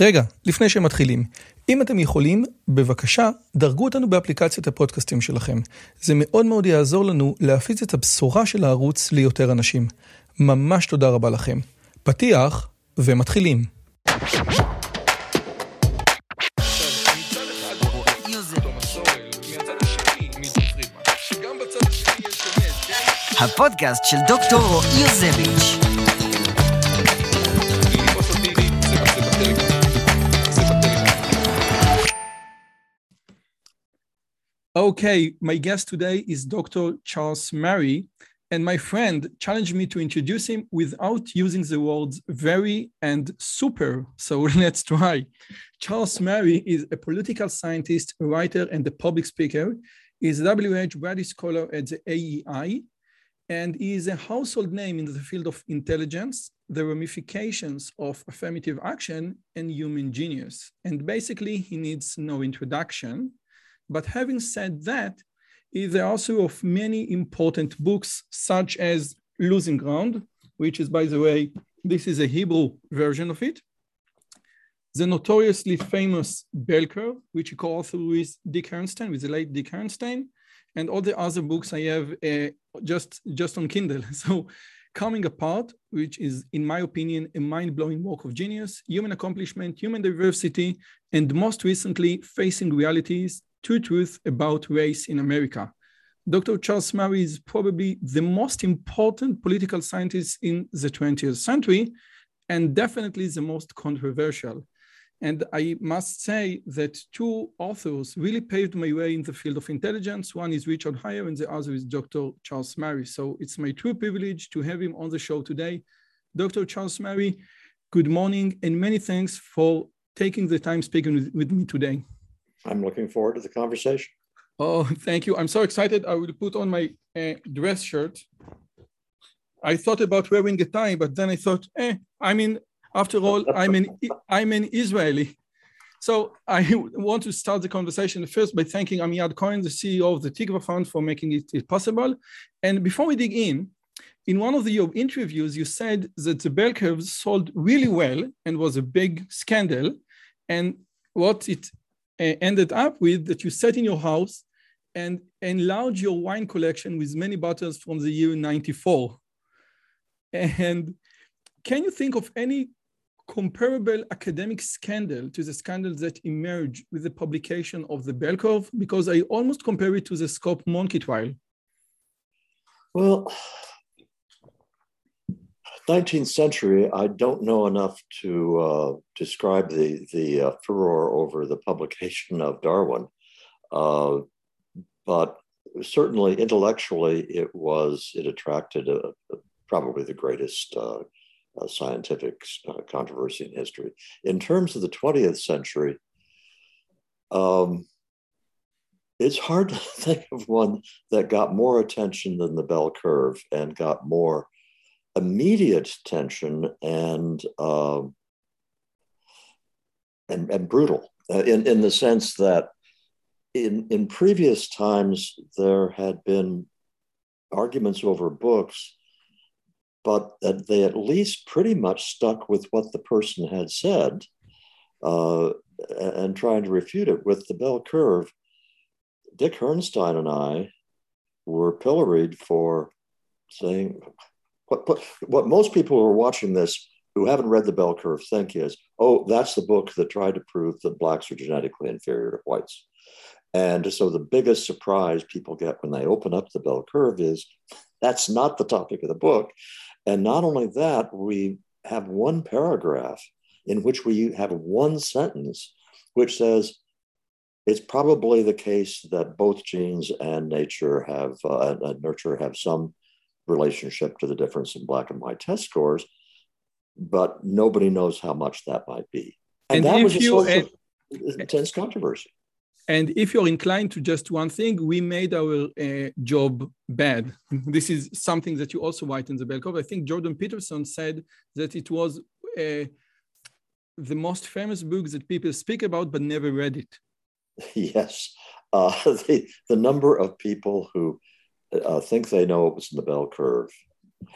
רגע, לפני שמתחילים, אם אתם יכולים, בבקשה, דרגו אותנו באפליקציית הפודקאסטים שלכם. זה מאוד מאוד יעזור לנו להפיץ את הבשורה של הערוץ ליותר אנשים. ממש תודה רבה לכם. פתיח ומתחילים. הפודקאסט של דוקטור רועי יוזביץ'. Okay, my guest today is Dr. Charles Murray, and my friend challenged me to introduce him without using the words very and super, so let's try. Charles Murray is a political scientist, writer, and a public speaker. He is a WH Brady Scholar at the AEI, and he is a household name in the field of intelligence, the ramifications of affirmative action, and human genius. And basically, he needs no introduction. But having said that, he is the author of many important books, such as Losing Ground, which is, by the way, this is a Hebrew version of it, the notoriously famous Bell Curve, which he co-authored with Dick Herrnstein, with the late Dick Herrnstein, and all the other books I have just on Kindle. So Coming Apart, which is, in my opinion, a mind-blowing work of genius, Human Accomplishment, Human Diversity, and most recently, Facing Realities, Two Truths About Race in America. Dr. Charles Murray is probably the most important political scientist in the 20th century, and definitely the most controversial. And I must say that two authors really paved my way in the field of intelligence. One is Richard Heyer and the other is Dr. Charles Murray. So it's my true privilege to have him on the show today. Dr. Charles Murray, good morning, and many thanks for taking the time speaking with me today. I'm looking forward to the conversation. Oh, thank you. I'm so excited. I will put on my dress shirt. I thought about wearing a tie, but then I thought, after all, I'm an Israeli. So I want to start the conversation first by thanking Amiad Cohen, the CEO of the Tigra Fund, for making it possible. And before we dig in one of your interviews, you said that the Bell Curve sold really well and was a big scandal. And what it ended up with, that you sat in your house and enlarged your wine collection with many bottles from the year 94. And can you think of any comparable academic scandal to the scandal that emerged with the publication of the Bell Curve? Because I almost compare it to the Scopes Monkey Trial. Well, 19th century, I don't know enough to describe the furor over the publication of Darwin, but certainly intellectually it attracted probably the greatest scientific controversy in history. In terms of the 20th century, it's hard to think of one that got more attention than the Bell Curve and got more immediate tension and brutal in the sense that in previous times there had been arguments over books, but that they at least pretty much stuck with what the person had said and trying to refute it. With the Bell Curve, Dick Herrnstein and I were pilloried for saying, what most people who are watching this who haven't read the Bell Curve think is, oh, that's the book that tried to prove that blacks are genetically inferior to whites. And so the biggest surprise people get when they open up the Bell Curve is that's not the topic of the book. And not only that, we have one paragraph in which we have one sentence which says, it's probably the case that both genes and nature have and nurture have some relationship to the difference in black and white test scores, but nobody knows how much that might be. And that was a source of intense controversy. And if you're inclined to just one thing, we made our job bad. This is something that you also write in the Bell Curve. I think Jordan Peterson said that it was the most famous book that people speak about but never read it. Yes. The number of people who think they know it was in the Bell Curve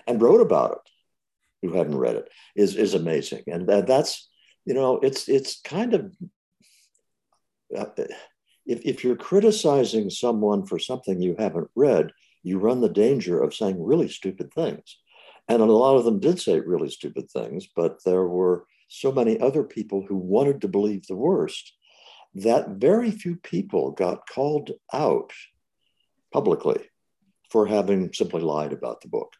and wrote about it, who hadn't read it, is amazing. And that's you know, it's kind of, if you're criticizing someone for something you haven't read, you run the danger of saying really stupid things. And a lot of them did say really stupid things, but there were so many other people who wanted to believe the worst that very few people got called out publicly for having simply lied about the book.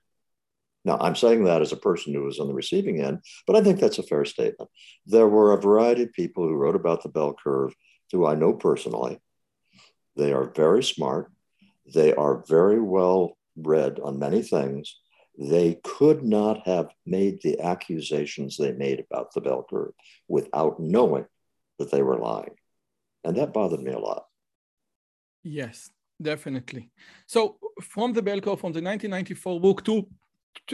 Now, I'm saying that as a person who was on the receiving end, but I think that's a fair statement. There were a variety of people who wrote about the bell curve who I know personally. They are very smart. They are very well read on many things. They could not have made the accusations they made about the bell curve without knowing that they were lying. And that bothered me a lot. Yes, definitely. So from the bell curve, from the 1994 book to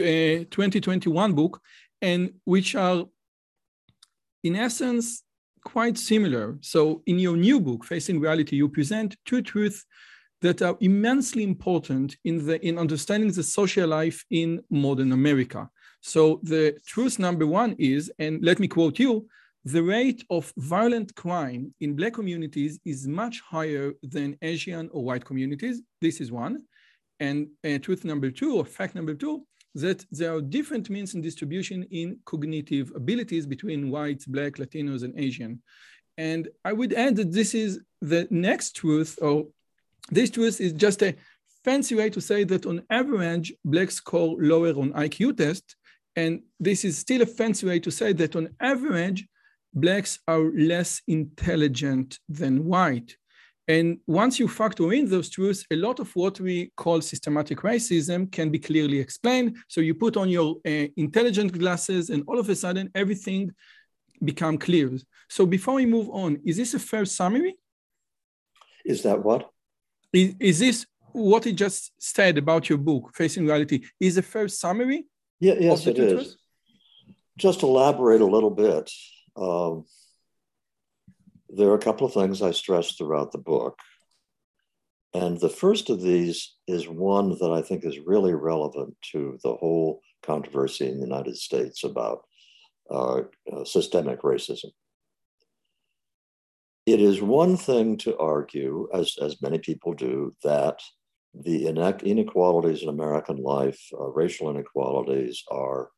2021 book, and which are in essence quite similar. So in your new book, Facing Reality, you present two truths that are immensely important in understanding the social life in modern America. So the truth number one is, and let me quote you, the rate of violent crime in Black communities is much higher than Asian or white communities. This is one. And truth number two, or fact number two, that there are different means and distribution in cognitive abilities between whites, Black, Latinos, and Asian. And I would add that this is the next truth, or this truth is just a fancy way to say that on average, Blacks score lower on IQ tests. And this is still a fancy way to say that on average, Blacks are less intelligent than white. And once you factor in those truths, a lot of what we call systematic racism can be clearly explained. So you put on your intelligent glasses and all of a sudden everything becomes clear. So before we move on, is this a fair summary? Is that what? Is this what he just said about your book, Facing Reality, is a fair summary? Yeah, yes, it is. Truths? Just elaborate a little bit. There are a couple of things I stress throughout the book. And the first of these is one that I think is really relevant to the whole controversy in the United States about systemic racism. It is one thing to argue, as many people do, that the inequalities in American life, racial inequalities, are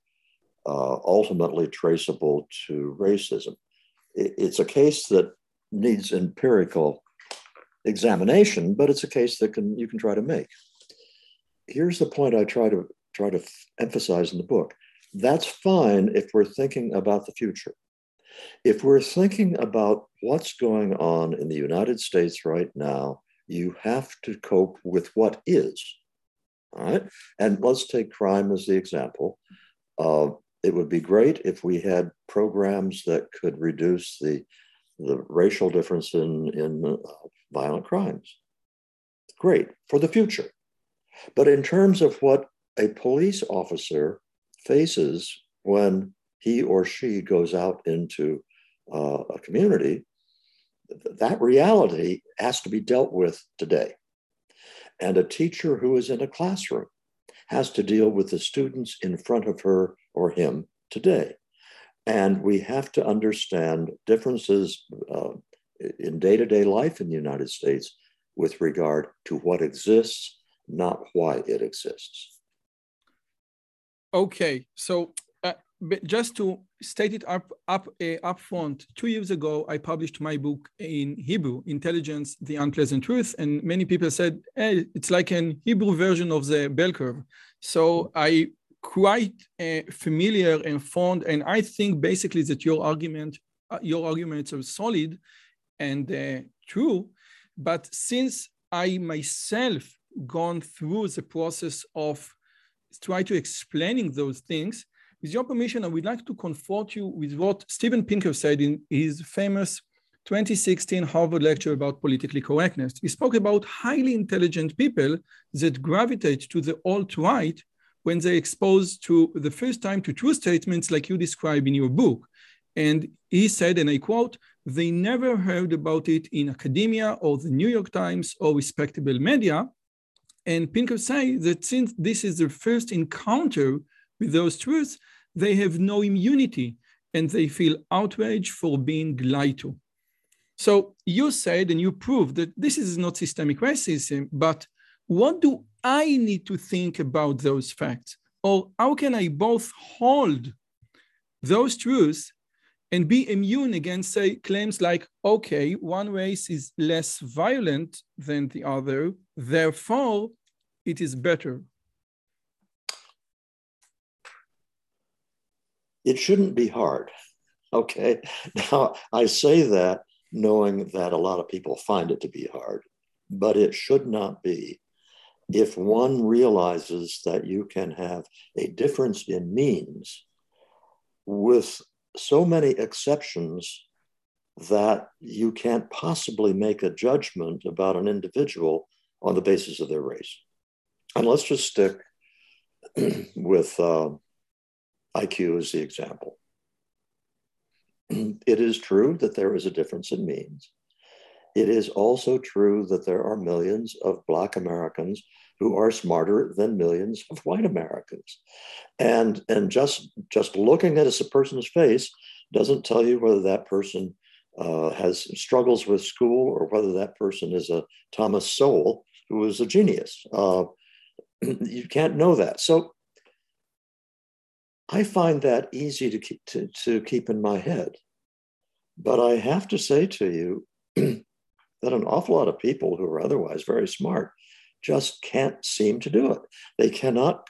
ultimately traceable to racism. It's a case that needs empirical examination, but it's a case that you can try to make. Here's the point I try to emphasize in the book. That's fine if we're thinking about the future. If we're thinking about what's going on in the United States right now, you have to cope with what is, all right? And let's take crime as the example. It would be great if we had programs that could reduce the racial difference in violent crimes. Great for the future. But in terms of what a police officer faces when he or she goes out into a community, that reality has to be dealt with today. And a teacher who is in a classroom has to deal with the students in front of her or him today. And we have to understand differences in day-to-day life in the United States with regard to what exists, not why it exists. Okay, so but just to state it up front, 2 years ago, I published my book in Hebrew, Intelligence, The Unpleasant Truth. And many people said, hey, it's like an Hebrew version of the bell curve. So I quite familiar and fond, and I think basically that your arguments are solid and true. But since I myself gone through the process of trying to explaining those things, with your permission, I would like to comfort you with what Stephen Pinker said in his famous 2016 Harvard lecture about political correctness. He spoke about highly intelligent people that gravitate to the alt-right when they're exposed to the first time to true statements like you describe in your book. And he said, and I quote, they never heard about it in academia or the New York Times or respectable media. And Pinker said that since this is their first encounter with those truths, they have no immunity. and they feel outrage for being lied to. So you said, and you proved that this is not systemic racism, but what do I need to think about those facts? Or how can I both hold those truths and be immune against, say, claims like, okay, one race is less violent than the other, therefore it is better? It shouldn't be hard, okay? Now, I say that knowing that a lot of people find it to be hard, but it should not be. If one realizes that you can have a difference in means with so many exceptions that you can't possibly make a judgment about an individual on the basis of their race. And let's just stick with IQ as the example. It is true that there is a difference in means. It is also true that there are millions of Black Americans who are smarter than millions of white Americans. And just looking at a person's face doesn't tell you whether that person has struggles with school or whether that person is a Thomas Sowell, who is a genius. You can't know that. So I find that easy to keep in my head. But I have to say to you that an awful lot of people who are otherwise very smart just can't seem to do it. They cannot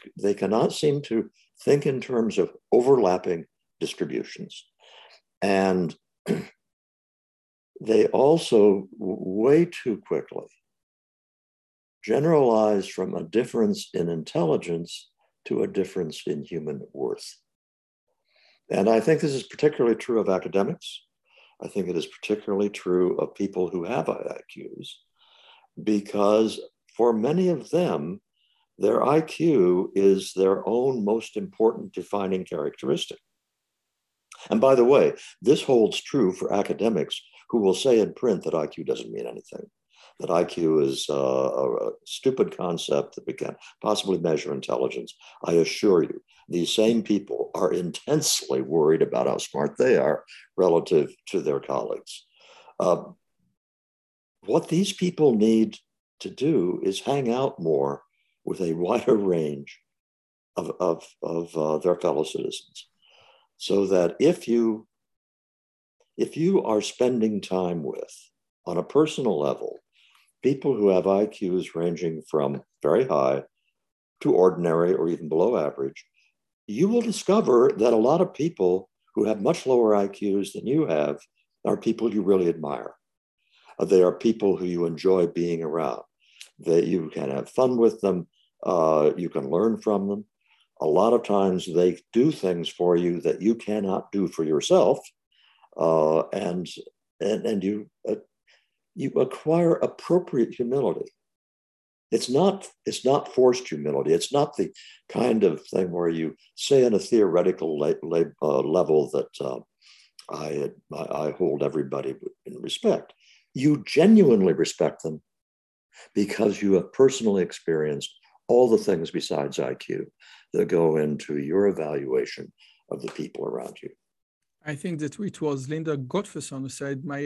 seem to think in terms of overlapping distributions. And they also way too quickly generalize from a difference in intelligence to a difference in human worth. And I think this is particularly true of academics. I think it is particularly true of people who have IQs, because for many of them, their IQ is their own most important defining characteristic. And by the way, this holds true for academics who will say in print that IQ doesn't mean anything, that IQ is a stupid concept that we can't possibly measure intelligence. I assure you, these same people are intensely worried about how smart they are relative to their colleagues. What these people need to do is hang out more with a wider range of their fellow citizens, so that if you are spending time with, on a personal level, people who have IQs ranging from very high to ordinary or even below average, you will discover that a lot of people who have much lower IQs than you have are people you really admire. They are people who you enjoy being around, that you can have fun with them, you can learn from them. A lot of times they do things for you that you cannot do for yourself, and you acquire appropriate humility. It's not forced humility. It's not the kind of thing where you say on a theoretical level that I hold everybody in respect. You genuinely respect them because you have personally experienced all the things besides IQ that go into your evaluation of the people around you. I think that it was Linda Gottfredson who said, my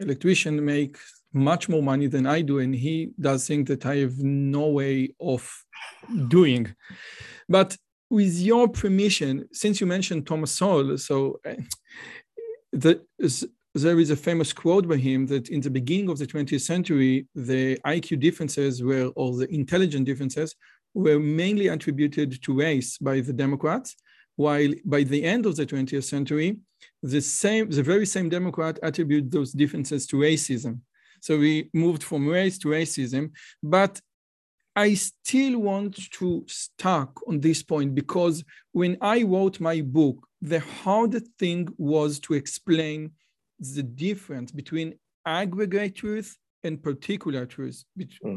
electrician makes much more money than I do, and he does think that I have no way of doing. But with your permission, since you mentioned Thomas Sowell, so there is a famous quote by him that in the beginning of the 20th century, the IQ differences or the intelligence differences were mainly attributed to race by the Democrats, while by the end of the 20th century, the very same Democrat attributed those differences to racism. So we moved from race to racism, but I still want to stuck on this point, because when I wrote my book, the hardest thing was to explain the difference between aggregate truth and particular truth,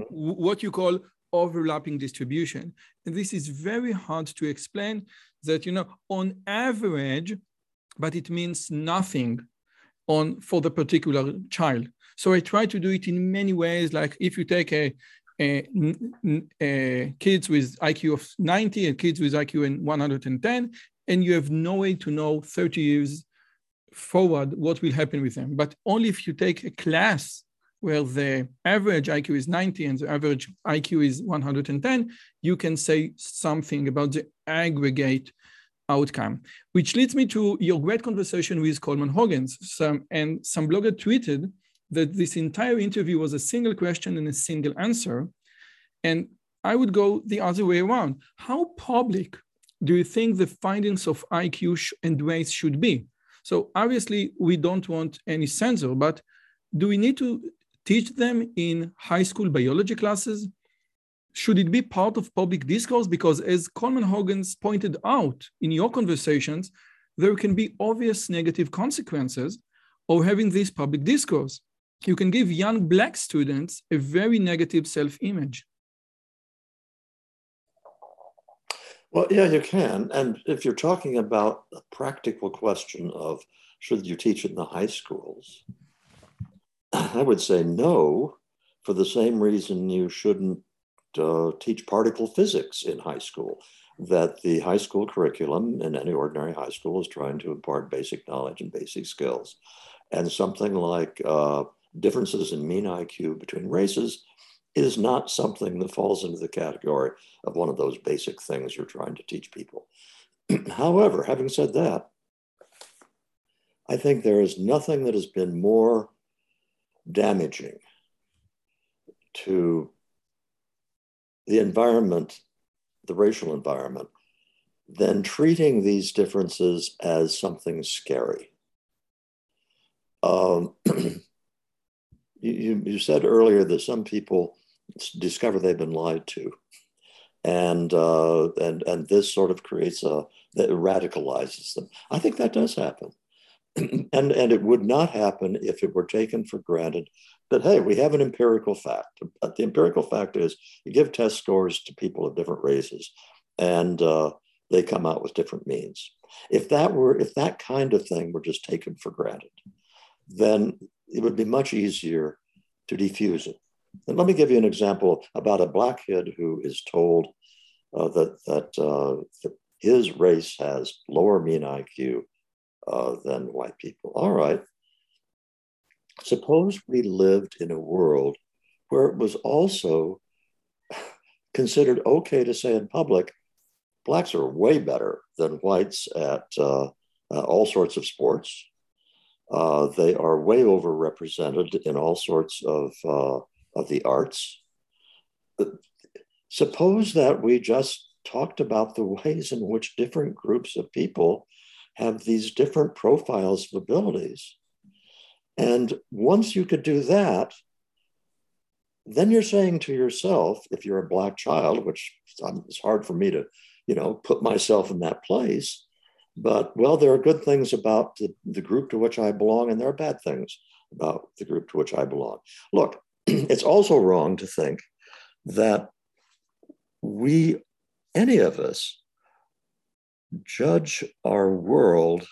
what you call overlapping distribution. And this is very hard to explain, that, you know, on average, but it means nothing for the particular child. So I try to do it in many ways. Like if you take a kids with IQ of 90 and kids with IQ in 110, and you have no way to know 30 years forward what will happen with them. But only if you take a class where the average IQ is 90 and the average IQ is 110, you can say something about the aggregate outcome. Which leads me to your great conversation with Coleman Hoggins. Some blogger tweeted that this entire interview was a single question and a single answer. And I would go the other way around. How public do you think the findings of IQ and race should be? So obviously we don't want any censor, but do we need to teach them in high school biology classes? Should it be part of public discourse? Because as Coleman Hoggins pointed out in your conversations, there can be obvious negative consequences of having this public discourse. You can give young Black students a very negative self-image. Well, yeah, you can. And if you're talking about a practical question of should you teach it in the high schools, I would say no, for the same reason you shouldn't teach particle physics in high school, that the high school curriculum in any ordinary high school is trying to impart basic knowledge and basic skills. And something like differences in mean IQ between races is not something that falls into the category of one of those basic things you're trying to teach people. However, having said that, I think there is nothing that has been more damaging to the environment, the racial environment, than treating these differences as something scary. You said earlier that some people discover they've been lied to, and this sort of creates that radicalizes them. I think that does happen, and it would not happen if it were taken for granted that, hey, we have an empirical fact. But the empirical fact is you give test scores to people of different races, and they come out with different means. If that kind of thing were just taken for granted, then it would be much easier to defuse it. And let me give you an example about a Black kid who is told that his race has lower mean IQ than white people. All right. Suppose we lived in a world where it was also considered okay to say in public, Blacks are way better than whites at all sorts of sports. They are way overrepresented in all sorts of the arts. But suppose that we just talked about the ways in which different groups of people have these different profiles of abilities. And once you could do that, then you're saying to yourself, if you're a Black child, which it's hard for me to, put myself in that place, but, well, there are good things about the group to which I belong, and there are bad things about the group to which I belong. Look, it's also wrong to think that any of us, judge our world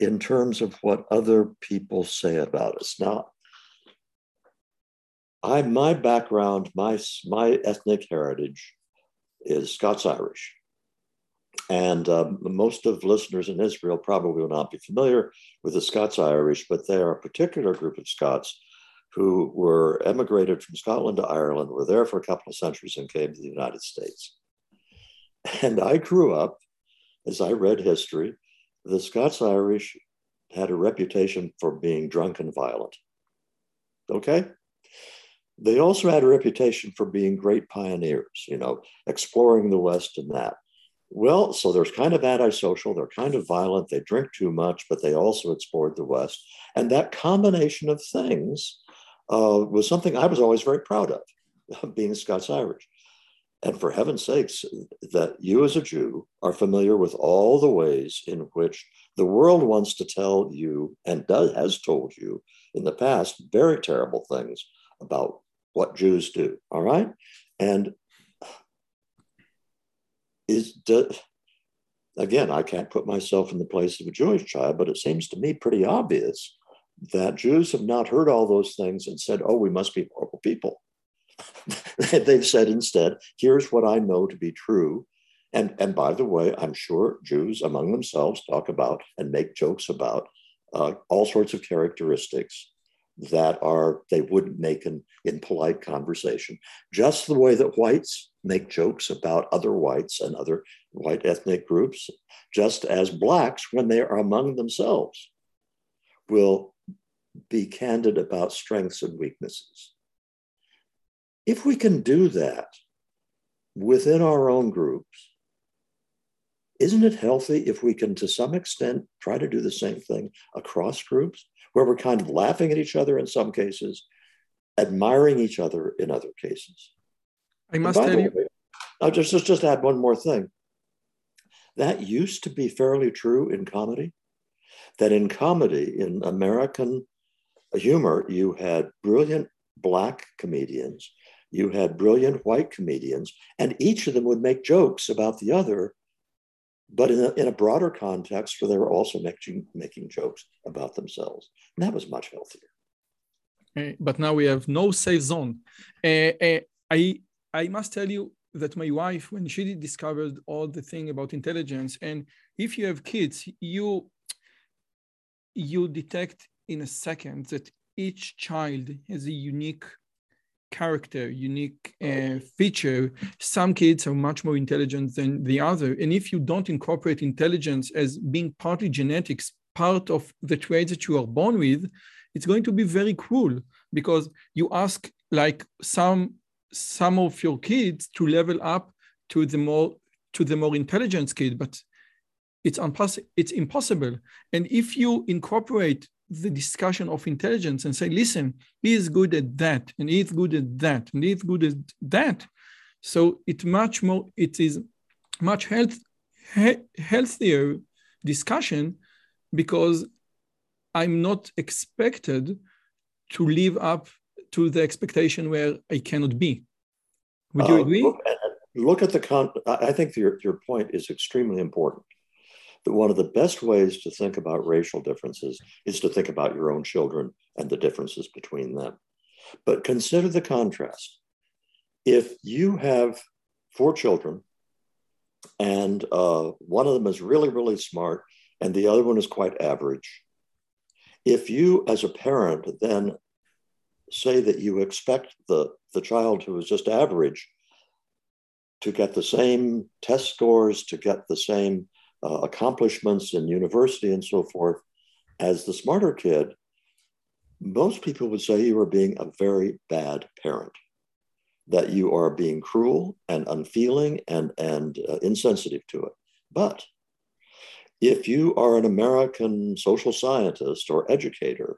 in terms of what other people say about us. Now, my background, my ethnic heritage is Scots-Irish. And most of listeners in Israel probably will not be familiar with the Scots-Irish, but they are a particular group of Scots who were emigrated from Scotland to Ireland, were there for a couple of centuries, and came to the United States. And I grew up, as I read history, the Scots-Irish had a reputation for being drunk and violent. Okay? They also had a reputation for being great pioneers, exploring the West and that. Well, so there's kind of antisocial, they're kind of violent, they drink too much, but they also explored the West. And that combination of things was something I was always very proud of, being Scots-Irish. And for heaven's sakes, that you as a Jew are familiar with all the ways in which the world wants to tell you and has told you in the past very terrible things about what Jews do, all right? And again, I can't put myself in the place of a Jewish child, but it seems to me pretty obvious that Jews have not heard all those things and said, oh, we must be horrible people. They've said instead, here's what I know to be true, And by the way, I'm sure Jews among themselves talk about and make jokes about all sorts of characteristics that are they wouldn't make in polite conversation, just the way that whites make jokes about other whites and other white ethnic groups, just as blacks, when they are among themselves, will be candid about strengths and weaknesses. If we can do that within our own groups, isn't it healthy if we can, to some extent, try to do the same thing across groups, where we're kind of laughing at each other in some cases, admiring each other in other cases? I must tell you, I'll just add one more thing. That used to be fairly true in comedy, that in comedy, in American humor, you had brilliant black comedians, you had brilliant white comedians, and each of them would make jokes about the other, but in a broader context where they were also making jokes about themselves. And that was much healthier. But now we have no safe zone. I must tell you that my wife, when she discovered all the thing about intelligence, and if you have kids, you detect in a second that each child has a unique character, unique feature. Some kids are much more intelligent than the other. And if you don't incorporate intelligence as being partly genetics, part of the trait that you are born with, it's going to be very cruel, because you ask like some of your kids to level up to the more intelligent kid, but it's impossible. And if you incorporate the discussion of intelligence and say, listen, he is good at that, and he is good at that, and he is good at that. So it is much healthier discussion, because I'm not expected to live up to the expectation where I cannot be. Would you agree? Look at the I think your point is extremely important. That one of the best ways to think about racial differences is to think about your own children and the differences between them. But consider the contrast. If you have 4 children and one of them is really, really smart and the other one is quite average, if you as a parent then say that you expect the child who is just average to get the same test scores, to get the same accomplishments in university and so forth as the smarter kid, most people would say you are being a very bad parent, that you are being cruel and unfeeling and insensitive to it. But if you are an American social scientist or educator,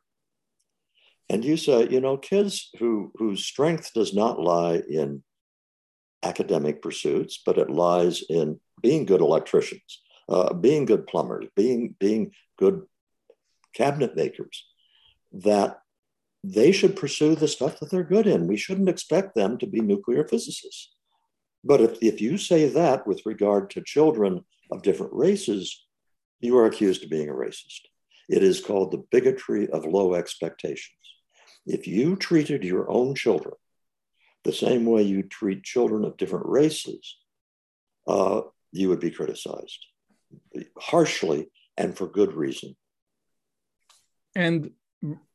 and you say, you know, kids whose strength does not lie in academic pursuits, but it lies in being good electricians, being good plumbers, being good cabinet makers, that they should pursue the stuff that they're good in. We shouldn't expect them to be nuclear physicists. But if you say that with regard to children of different races, you are accused of being a racist. It is called the bigotry of low expectations. If you treated your own children the same way you treat children of different races, you would be criticized harshly, and for good reason. And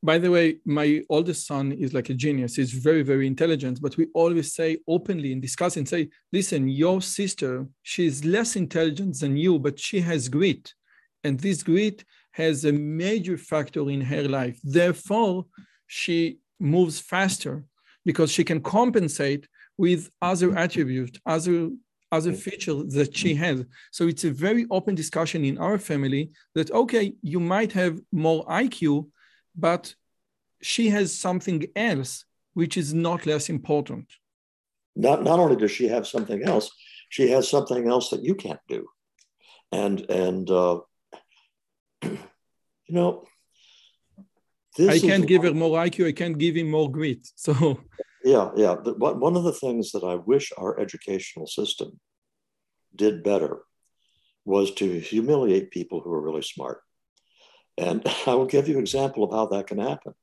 by the way, my oldest son is like a genius. He's very, very intelligent, but we always say openly and discuss and say, listen, your sister, she's less intelligent than you, but she has grit. And this grit has a major factor in her life. Therefore, she moves faster because she can compensate with other attributes, other features that she has. So it's a very open discussion in our family that, okay, you might have more IQ, but she has something else, which is not less important. Not only does she have something else, she has something else that you can't do. And you know, I can't give her more IQ, I can't give him more grit, so... Yeah. But one of the things that I wish our educational system did better was to humiliate people who are really smart. And I will give you an example of how that can happen.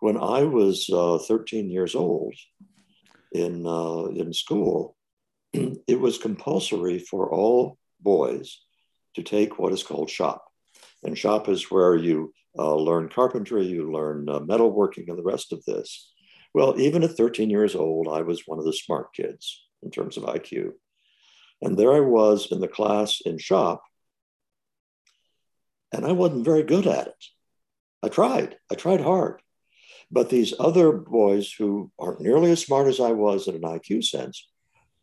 When I was 13 years old in school, it was compulsory for all boys to take what is called shop. And shop is where you learn carpentry, you learn metalworking and the rest of this. Well, even at 13 years old, I was one of the smart kids in terms of IQ. And there I was in the class in shop, and I wasn't very good at it. I tried hard. But these other boys who aren't nearly as smart as I was in an IQ sense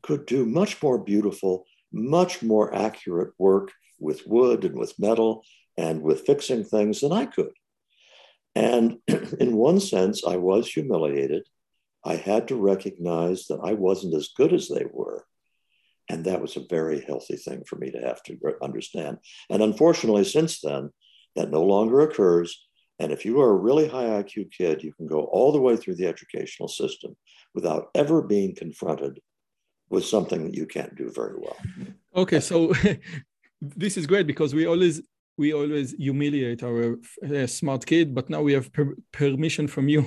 could do much more beautiful, much more accurate work with wood and with metal and with fixing things than I could. And in one sense, I was humiliated. I had to recognize that I wasn't as good as they were. And that was a very healthy thing for me to have to understand. And unfortunately, since then, that no longer occurs. And if you are a really high IQ kid, you can go all the way through the educational system without ever being confronted with something that you can't do very well. Okay, so this is great because we always humiliate our smart kid, but now we have permission from you.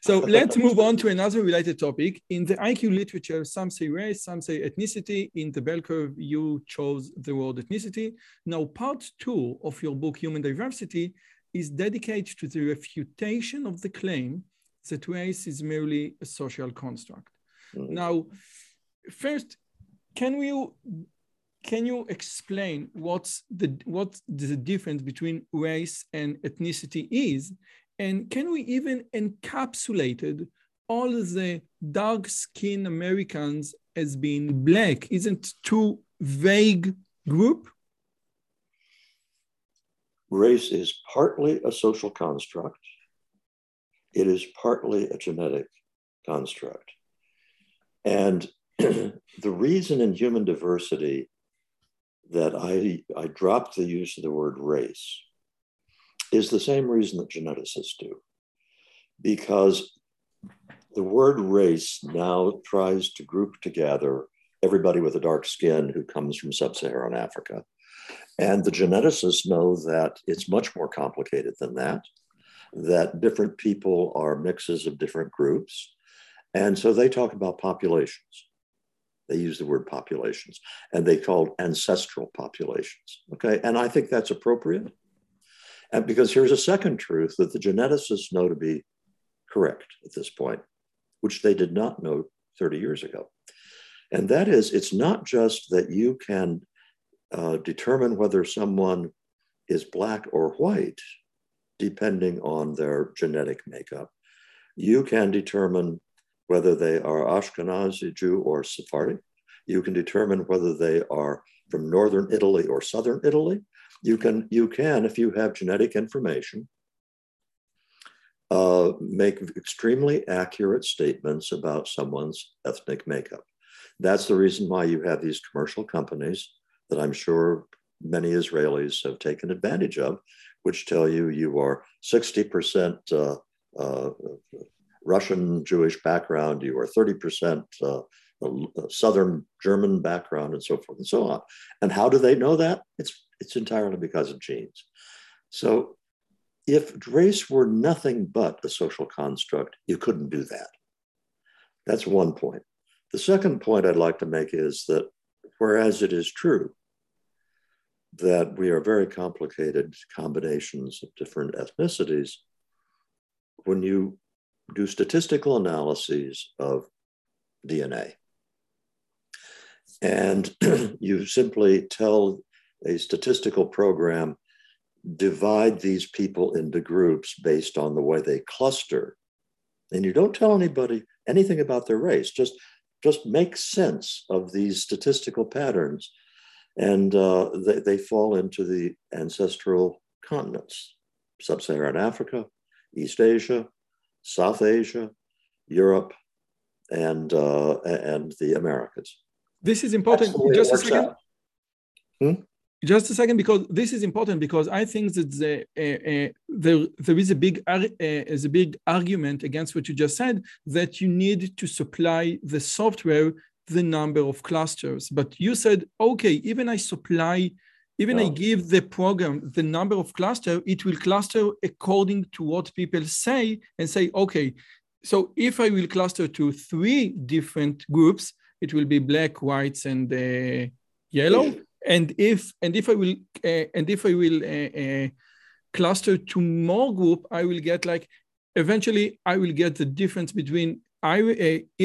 So let's move on to another related topic. In the IQ literature, some say race, some say ethnicity. In the bell curve, you chose the word ethnicity. Now, part 2 of your book, Human Diversity, is dedicated to the refutation of the claim that race is merely a social construct. Mm-hmm. Now, first, can you explain what the difference between race and ethnicity is? And can we even encapsulate all the dark-skinned Americans as being black? Isn't too vague group? Race is partly a social construct. It is partly a genetic construct. And the reason in human diversity that I dropped the use of the word race is the same reason that geneticists do, because the word race now tries to group together everybody with a dark skin who comes from sub-Saharan Africa. And the geneticists know that it's much more complicated than that different people are mixes of different groups. And so they talk about populations. They use the word populations, and they call ancestral populations, okay? And I think that's appropriate. And because here's a second truth that the geneticists know to be correct at this point, which they did not know 30 years ago. And that is, it's not just that you can determine whether someone is black or white, depending on their genetic makeup. You can determine whether they are Ashkenazi Jew or Sephardi. You can determine whether they are from Northern Italy or Southern Italy. You can if you have genetic information, make extremely accurate statements about someone's ethnic makeup. That's the reason why you have these commercial companies that I'm sure many Israelis have taken advantage of, which tell you you are 60% Russian Jewish background, you are 30% Southern German background, and so forth and so on. And how do they know that? It's entirely because of genes. So if race were nothing but a social construct, you couldn't do that. That's one point. The second point I'd like to make is that whereas it is true that we are very complicated combinations of different ethnicities, when you do statistical analyses of DNA, and you simply tell a statistical program, divide these people into groups based on the way they cluster, and you don't tell anybody anything about their race, just make sense of these statistical patterns, and they fall into the ancestral continents: Sub-Saharan Africa, East Asia, South Asia, Europe, and the Americas. This is important. Just a second. Just a second, because this is important, because I think that there is a big argument against what you just said, that you need to supply the software the number of clusters. But you said, okay, I give the program the number of clusters, it will cluster according to what people say, and say, okay, so if I will cluster to 3 different groups, it will be black, whites, and yellow. And if I will cluster to more group, I will get like eventually I will get the difference between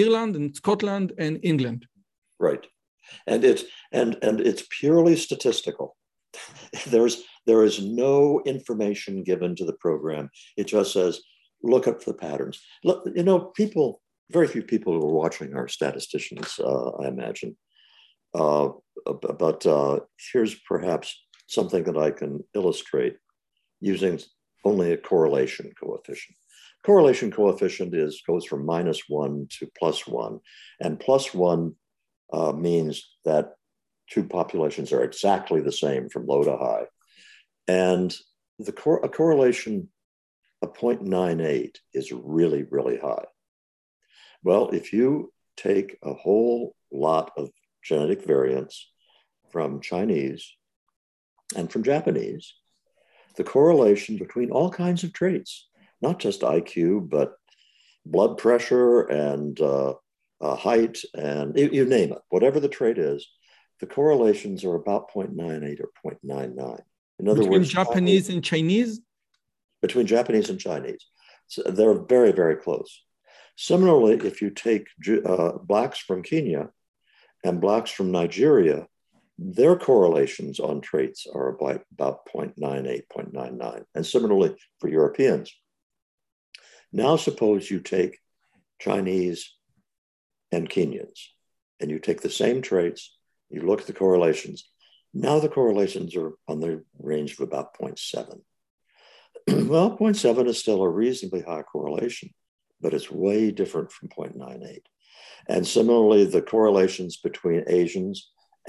Ireland and Scotland and England. Right, and it's purely statistical. There is no information given to the program. It just says, look up the patterns. Look, you know, people, very few people who are watching are statisticians, I imagine. But here's perhaps something that I can illustrate using only a correlation coefficient. Correlation coefficient goes from -1 to +1, and +1 means that two populations are exactly the same from low to high. And a correlation of 0.98 is really, really high. Well, if you take a whole lot of genetic variants from Chinese and from Japanese, the correlation between all kinds of traits, not just IQ, but blood pressure and height and you name it, whatever the trait is, the correlations are about 0.98 or 0.99. In other words, between Japanese and Chinese. So they're very, very close. Similarly, if you take blacks from Kenya and blacks from Nigeria, their correlations on traits are about 0.98, 0.99. And similarly for Europeans. Now suppose you take Chinese and Kenyans, and you take the same traits, you look at the correlations. Now the correlations are on the range of about 0.7. Well, 0.7 is still a reasonably high correlation, but it's way different from 0.98. And similarly, the correlations between Asians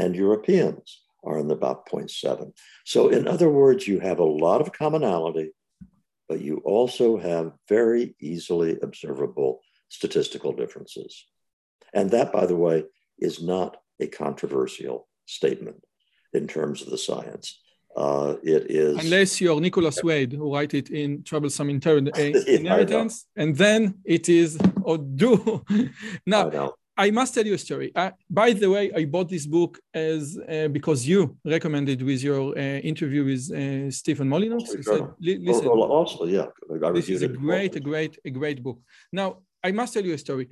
and Europeans are in about 0.7. So in other words, you have a lot of commonality, but you also have very easily observable statistical differences. And that, by the way, is not a controversial statement in terms of the science. It is, unless you're Nicholas Wade, who write it in Troublesome Inheritance, and then it is Odoo. Now, I must tell you a story. By the way, I bought this book because you recommended with your interview with Stephen Molyneux. This is a great book. Now, I must tell you a story.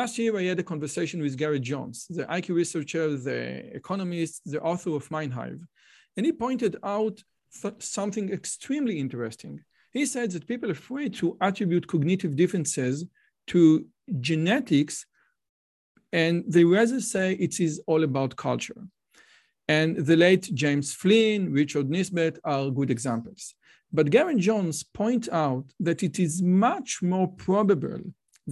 Last year, I had a conversation with Gary Jones, the IQ researcher, the economist, the author of Mindhive. And he pointed out something extremely interesting. He said that people are afraid to attribute cognitive differences to genetics, and they rather say it is all about culture. And the late James Flynn, Richard Nisbet are good examples. But Gary Jones points out that it is much more probable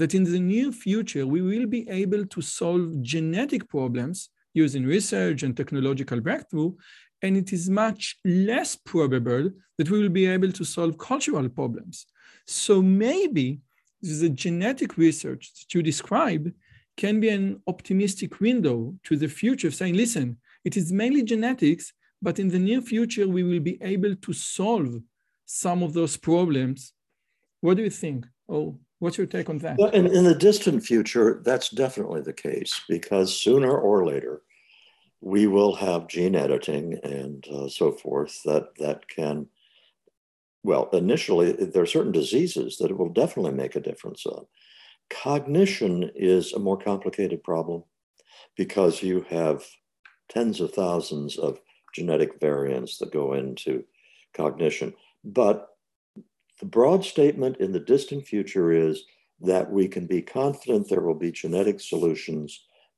that in the near future, we will be able to solve genetic problems using research and technological breakthrough, and it is much less probable that we will be able to solve cultural problems. So maybe the genetic research that you describe can be an optimistic window to the future, saying, listen, it is mainly genetics, but in the near future, we will be able to solve some of those problems. What do you think? What's your take on that? Well, in the distant future, that's definitely the case, because sooner or later, we will have gene editing and so forth that can, well, initially, there are certain diseases that it will definitely make a difference on. Cognition is a more complicated problem because you have tens of thousands of genetic variants that go into cognition. But the broad statement in the distant future is that we can be confident there will be genetic solutions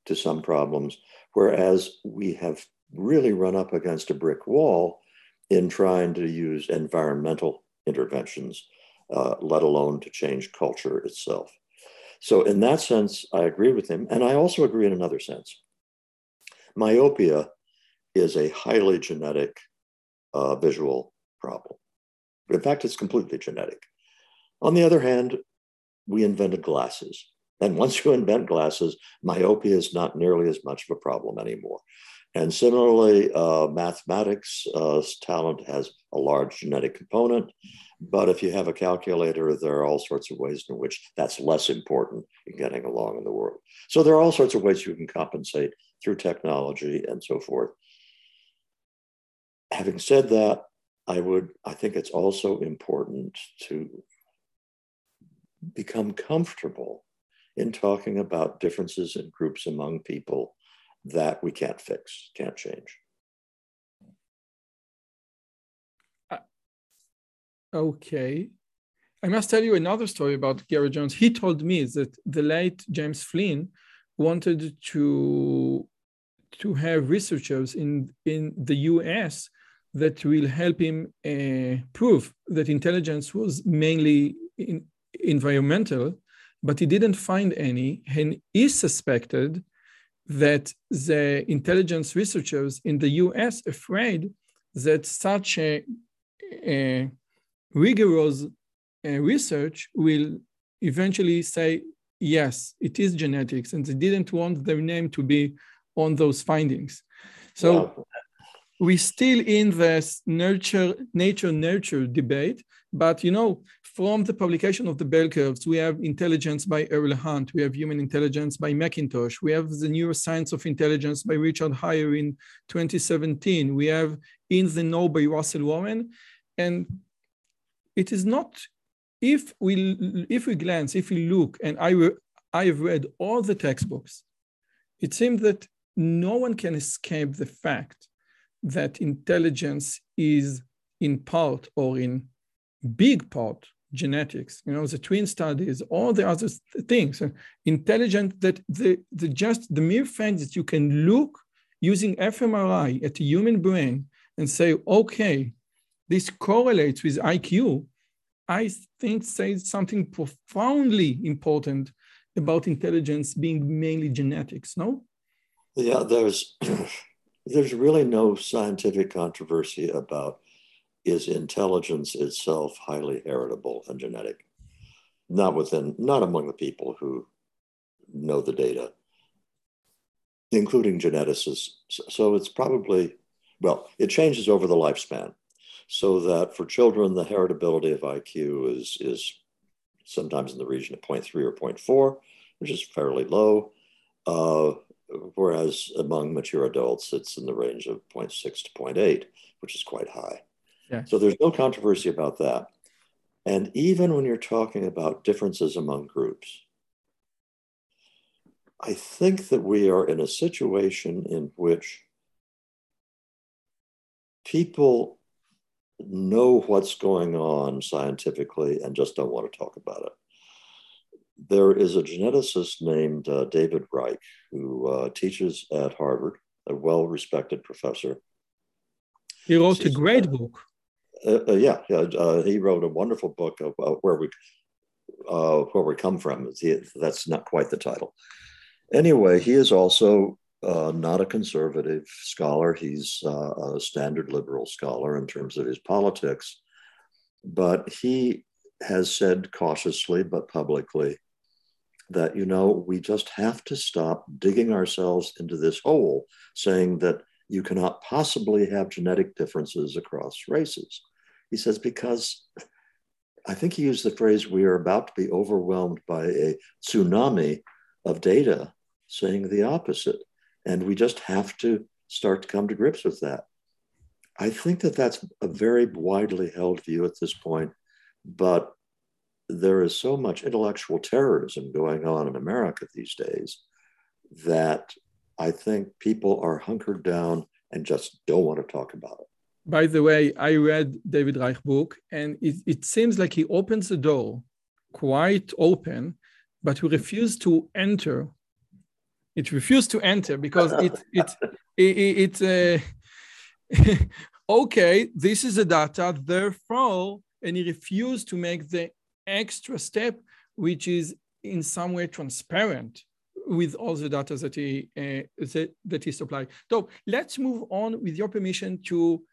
to some problems, whereas we have really run up against a brick wall in trying to use environmental interventions, let alone to change culture itself. So in that sense, I agree with him. And I also agree in another sense. Myopia is a highly genetic visual problem. In fact, it's completely genetic. On the other hand, we invented glasses. And once you invent glasses, myopia is not nearly as much of a problem anymore. And similarly, mathematics talent has a large genetic component, but if you have a calculator, there are all sorts of ways in which that's less important in getting along in the world. So there are all sorts of ways you can compensate through technology and so forth. Having said that, I think it's also important to become comfortable in talking about differences in groups among people that we can't fix, can't change. Okay. I must tell you another story about Gary Jones. He told me that the late James Flynn wanted to have researchers in the US that will help him prove that intelligence was mainly environmental, but he didn't find any, and he suspected that the intelligence researchers in the US afraid that such a rigorous research will eventually say, yes, it is genetics, and they didn't want their name to be on those findings. So wow. We're still in this nature-nurture debate, but you know, from the publication of the Bell Curves, we have Intelligence by Earl Hunt, we have Human Intelligence by McIntosh, we have The Neuroscience of Intelligence by Richard Heyer in 2017, we have In the Know by Russell Warren, and it is not, if we look, and I've read all the textbooks, it seems that no one can escape the fact that intelligence is in part or in big part genetics, you know, the twin studies, all the other things, intelligent, that the mere fact that you can look using fMRI at the human brain and say, okay, this correlates with IQ, I think says something profoundly important about intelligence being mainly genetics, no? Yeah, there's really no scientific controversy about is intelligence itself highly heritable and genetic? Not among the people who know the data, including geneticists. So it's probably, well, it changes over the lifespan, so that for children, the heritability of IQ is sometimes in the region of 0.3 or 0.4, which is fairly low. Whereas among mature adults, it's in the range of 0.6 to 0.8, which is quite high. Yeah. So there's no controversy about that. And even when you're talking about differences among groups, I think that we are in a situation in which people know what's going on scientifically and just don't want to talk about it. There is a geneticist named David Reich, who teaches at Harvard, a well-respected professor. He wrote a great book. He wrote a wonderful book about where we come from. That's not quite the title. Anyway, he is also not a conservative scholar. He's a standard liberal scholar in terms of his politics, but he has said cautiously but publicly that, you know, we just have to stop digging ourselves into this hole, saying that you cannot possibly have genetic differences across races. He says, because I think he used the phrase, we are about to be overwhelmed by a tsunami of data saying the opposite. And we just have to start to come to grips with that. I think that that's a very widely held view at this point, but there is so much intellectual terrorism going on in America these days that I think people are hunkered down and just don't want to talk about it. By the way, I read David Reich's book, and it seems like he opens the door quite open, but he refused to enter. It refused to enter because okay, this is the data, therefore, and he refused to make the extra step, which is in some way transparent with all the data that he supplied. So let's move on, with your permission, to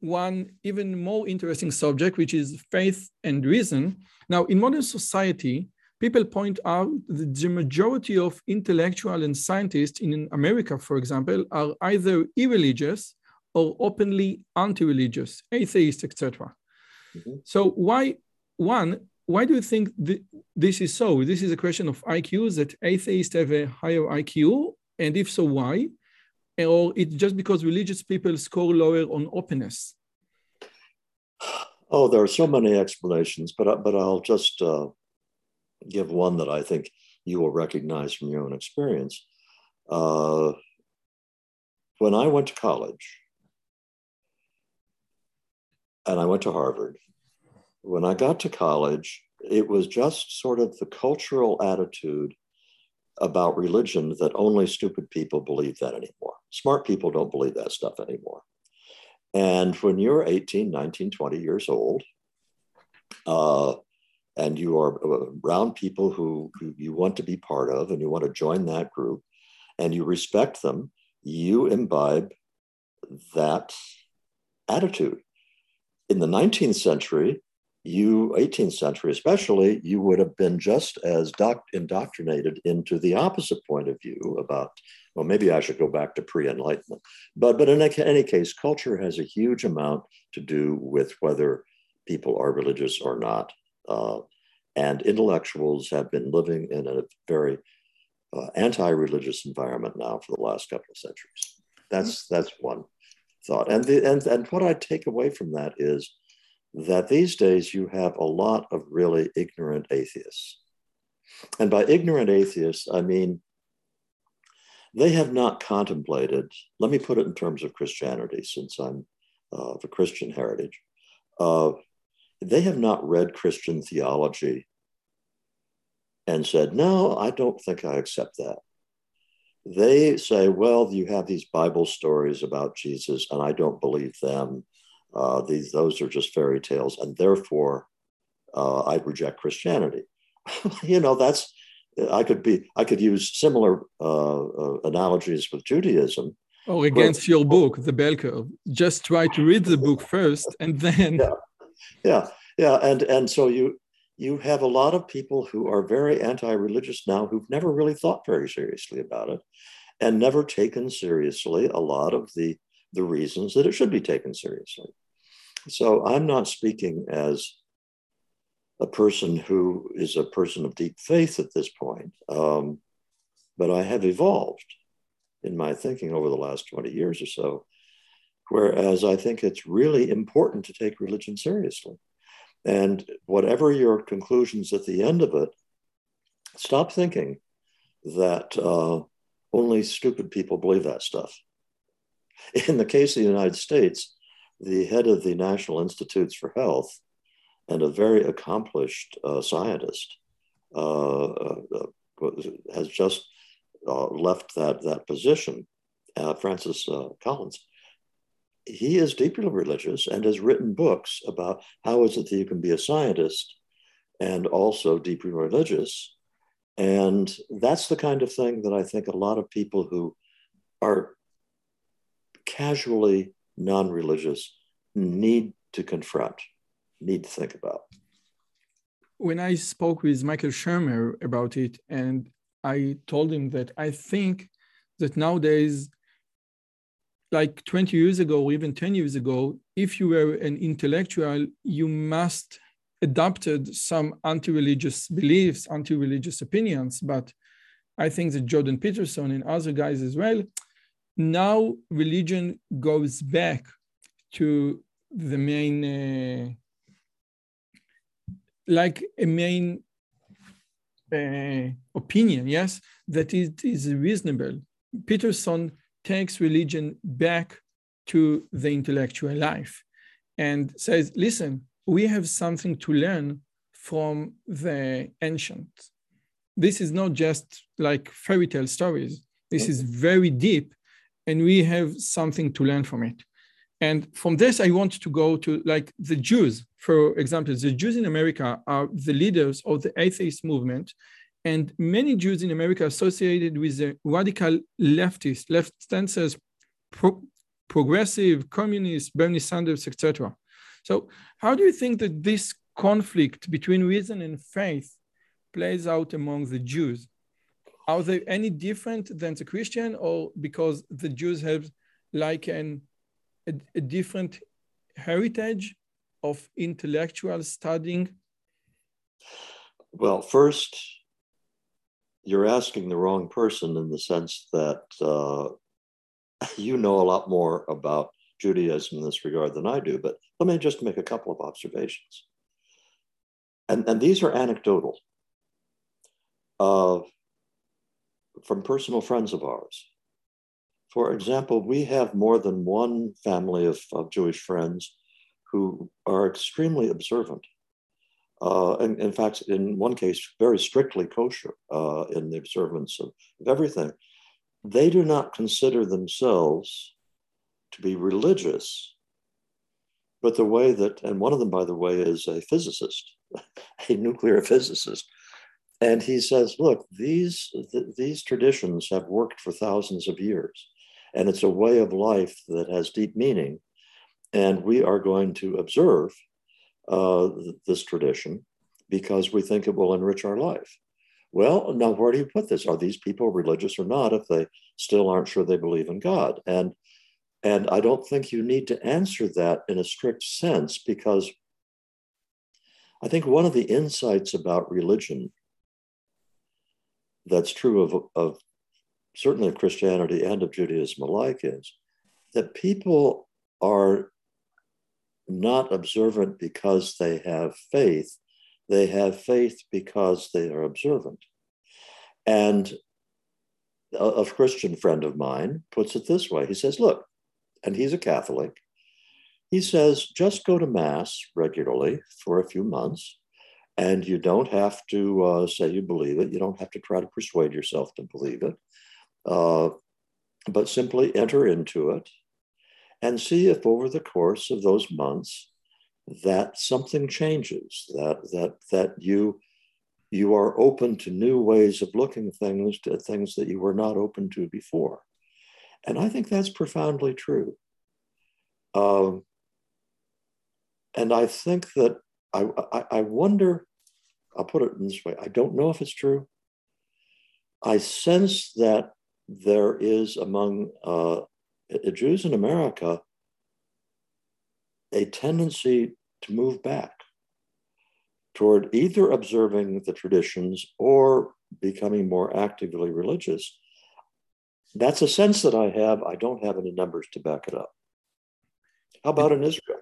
one even more interesting subject, which is faith and reason. Now, in modern society, people point out that the majority of intellectuals and scientists in America, for example, are either irreligious or openly anti-religious, atheists, etc. Mm-hmm. So why do you think this is so? This is a question of IQs, that atheists have a higher IQ, and if so, why? Or it's just because religious people score lower on openness? Oh, there are so many explanations, but I'll just give one that I think you will recognize from your own experience. When I went to college, and I went to Harvard, when I got to college, it was just sort of the cultural attitude about religion that only stupid people believe that anymore. Smart people don't believe that stuff anymore. And when you're 18, 19, 20 years old, and you are around people who you want to be part of and you want to join that group and you respect them, you imbibe that attitude. In the 19th century, 18th century especially, you would have been just as indoctrinated into the opposite point of view about, well, maybe I should go back to pre-Enlightenment. But in any case, culture has a huge amount to do with whether people are religious or not. And intellectuals have been living in a very anti-religious environment now for the last couple of centuries. That's one thought. And what I take away from that is that these days you have a lot of really ignorant atheists. And by ignorant atheists, I mean, they have not contemplated, let me put it in terms of Christianity, since I'm of a Christian heritage, they have not read Christian theology and said, no, I don't think I accept that. They say, well, you have these Bible stories about Jesus and I don't believe them. Those are just fairy tales, and therefore I reject Christianity. You know, I could use similar analogies with Judaism. Or against your book, The Bell Curve. Just try to read the book first, and then. Yeah. And so you have a lot of people who are very anti-religious now, who've never really thought very seriously about it, and never taken seriously a lot of the reasons that it should be taken seriously. So I'm not speaking as a person who is a person of deep faith at this point, but I have evolved in my thinking over the last 20 years or so, whereas I think it's really important to take religion seriously. And whatever your conclusions at the end of it, stop thinking that only stupid people believe that stuff. In the case of the United States, the head of the National Institutes for Health and a very accomplished scientist has just left that position, Francis Collins. He is deeply religious and has written books about how is it that you can be a scientist and also deeply religious. And that's the kind of thing that I think a lot of people who are casually non-religious need to confront, need to think about. When I spoke with Michael Shermer about it, and I told him that I think that nowadays, like 20 years ago, or even 10 years ago, if you were an intellectual, you must adopted some anti-religious beliefs, anti-religious opinions. But I think that Jordan Peterson and other guys as well, now religion goes back to the main, like a main opinion, yes, that it is reasonable. Peterson takes religion back to the intellectual life and says, listen, we have something to learn from the ancient. This is not just like fairy tale stories. This is very deep. And we have something to learn from it. And from this, I want to go to like the Jews, for example. The Jews in America are the leaders of the atheist movement. And many Jews in America associated with the radical leftists, left stances, progressive, communists, Bernie Sanders, etc. So how do you think that this conflict between reason and faith plays out among the Jews? Are they any different than the Christian, or because the Jews have like a different heritage of intellectual studying? Well, first, you're asking the wrong person in the sense that you know a lot more about Judaism in this regard than I do, but let me just make a couple of observations. And these are anecdotal from personal friends of ours. For example, we have more than one family of Jewish friends who are extremely observant. And in fact, in one case, very strictly kosher in the observance of everything. They do not consider themselves to be religious, but the way that, and one of them, by the way, is a physicist, a nuclear physicist. And he says, look, these traditions have worked for thousands of years, and it's a way of life that has deep meaning. And we are going to observe this tradition because we think it will enrich our life. Well, now, where do you put this? Are these people religious or not if they still aren't sure they believe in God? And I don't think you need to answer that in a strict sense, because I think one of the insights about religion that's true of certainly of Christianity and of Judaism alike is that people are not observant because they have faith. They have faith because they are observant. And a Christian friend of mine puts it this way. He says, look, and he's a Catholic. He says, just go to Mass regularly for a few months, and you don't have to say you believe it. You don't have to try to persuade yourself to believe it, but simply enter into it and see if over the course of those months that something changes, that you are open to new ways of looking things, to things that you were not open to before. And I think that's profoundly true. And I think that I wonder, I'll put it in this way, I don't know if it's true. I sense that there is among Jews in America a tendency to move back toward either observing the traditions or becoming more actively religious. That's a sense that I have. I don't have any numbers to back it up. How about in Israel?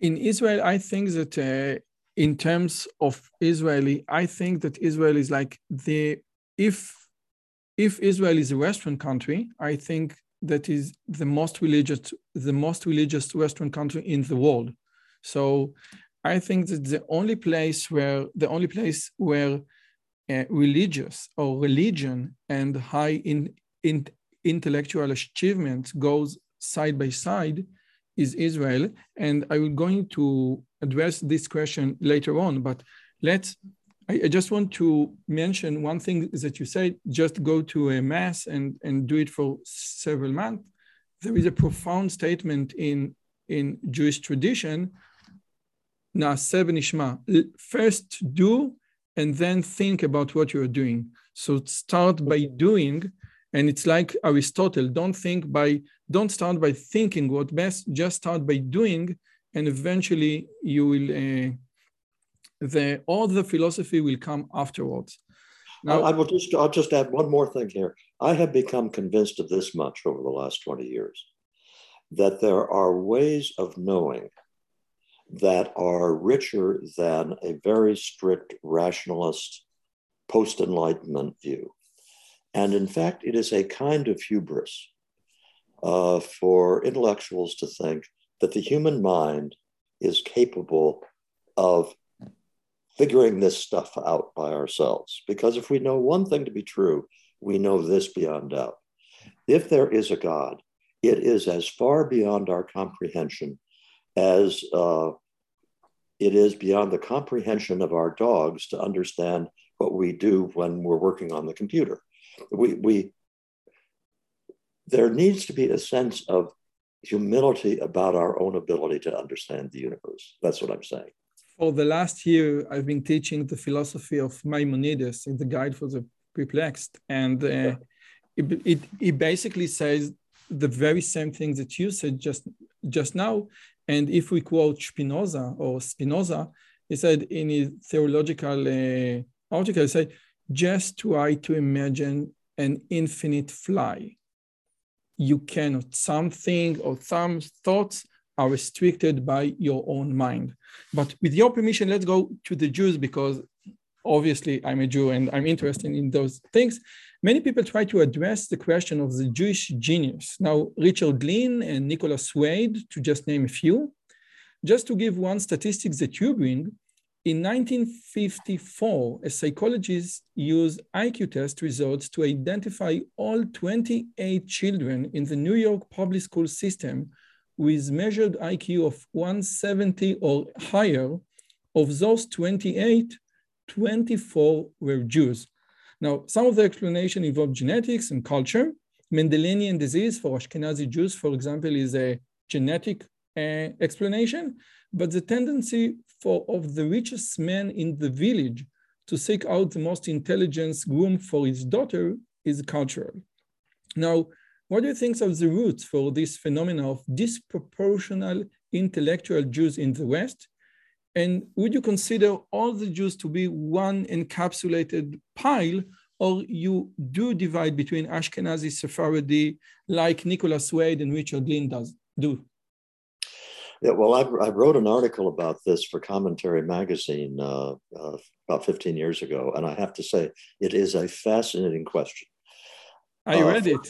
In Israel, I think that in terms of Israeli, I think that Israel is like the, if Israel is a Western country, I think that is the most religious Western country in the world. So I think that the only place where religious or religion and high in intellectual achievement goes side by side is Israel. And I will going to address this question later on, but I just want to mention one thing that you said, just go to a Mass and do it for several months. There is a profound statement in Jewish tradition, Naaseh v'nishma, first do, and then think about what you're doing. So start by doing, and it's like Aristotle, don't start by thinking what best, just start by doing, and eventually you will, all the philosophy will come afterwards. Now, I'll just add one more thing here. I have become convinced of this much over the last 20 years, that there are ways of knowing that are richer than a very strict rationalist post-Enlightenment view. And in fact, it is a kind of hubris for intellectuals to think that the human mind is capable of figuring this stuff out by ourselves. Because if we know one thing to be true, we know this beyond doubt. If there is a God, it is as far beyond our comprehension as it is beyond the comprehension of our dogs to understand what we do when we're working on the computer. There needs to be a sense of humility about our own ability to understand the universe. That's what I'm saying. For the last year, I've been teaching the philosophy of Maimonides in the Guide for the Perplexed. And it basically says the very same thing that you said just now. And if we quote Spinoza, he said in his theological article, he said, just try to imagine an infinite fly. You cannot. Something or some thoughts are restricted by your own mind. But with your permission, let's go to the Jews, because obviously I'm a Jew and I'm interested in those things. Many people try to address the question of the Jewish genius. Now, Richard Lynn and Nicholas Wade, to just name a few. Just to give one statistic that you bring, in 1954, a psychologist used IQ test results to identify all 28 children in the New York public school system with measured IQ of 170 or higher. Of those 28, 24 were Jews. Now, some of the explanation involved genetics and culture. Mendelian disease for Ashkenazi Jews, for example, is a genetic explanation, but the tendency of the richest man in the village to seek out the most intelligent groom for his daughter is cultural. Now, what do you think of the roots for this phenomena of disproportional intellectual Jews in the West? And would you consider all the Jews to be one encapsulated pile, or you do divide between Ashkenazi, Sephardi, like Nicholas Wade and Richard Lynn do? Yeah, well, I wrote an article about this for Commentary Magazine about 15 years ago, and I have to say it is a fascinating question. I read it.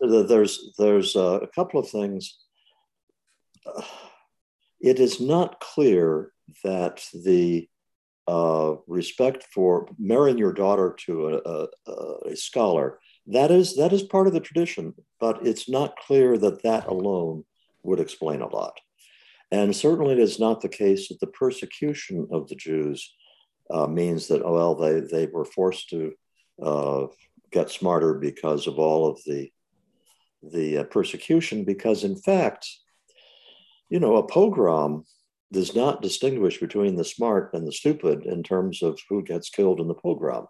There's a couple of things. It is not clear that the respect for marrying your daughter to a scholar, that is part of the tradition, but it's not clear that that alone would explain a lot. And certainly it is not the case that the persecution of the Jews means that, well, they were forced to get smarter because of all of the persecution, because in fact, you know, a pogrom does not distinguish between the smart and the stupid in terms of who gets killed in the pogrom.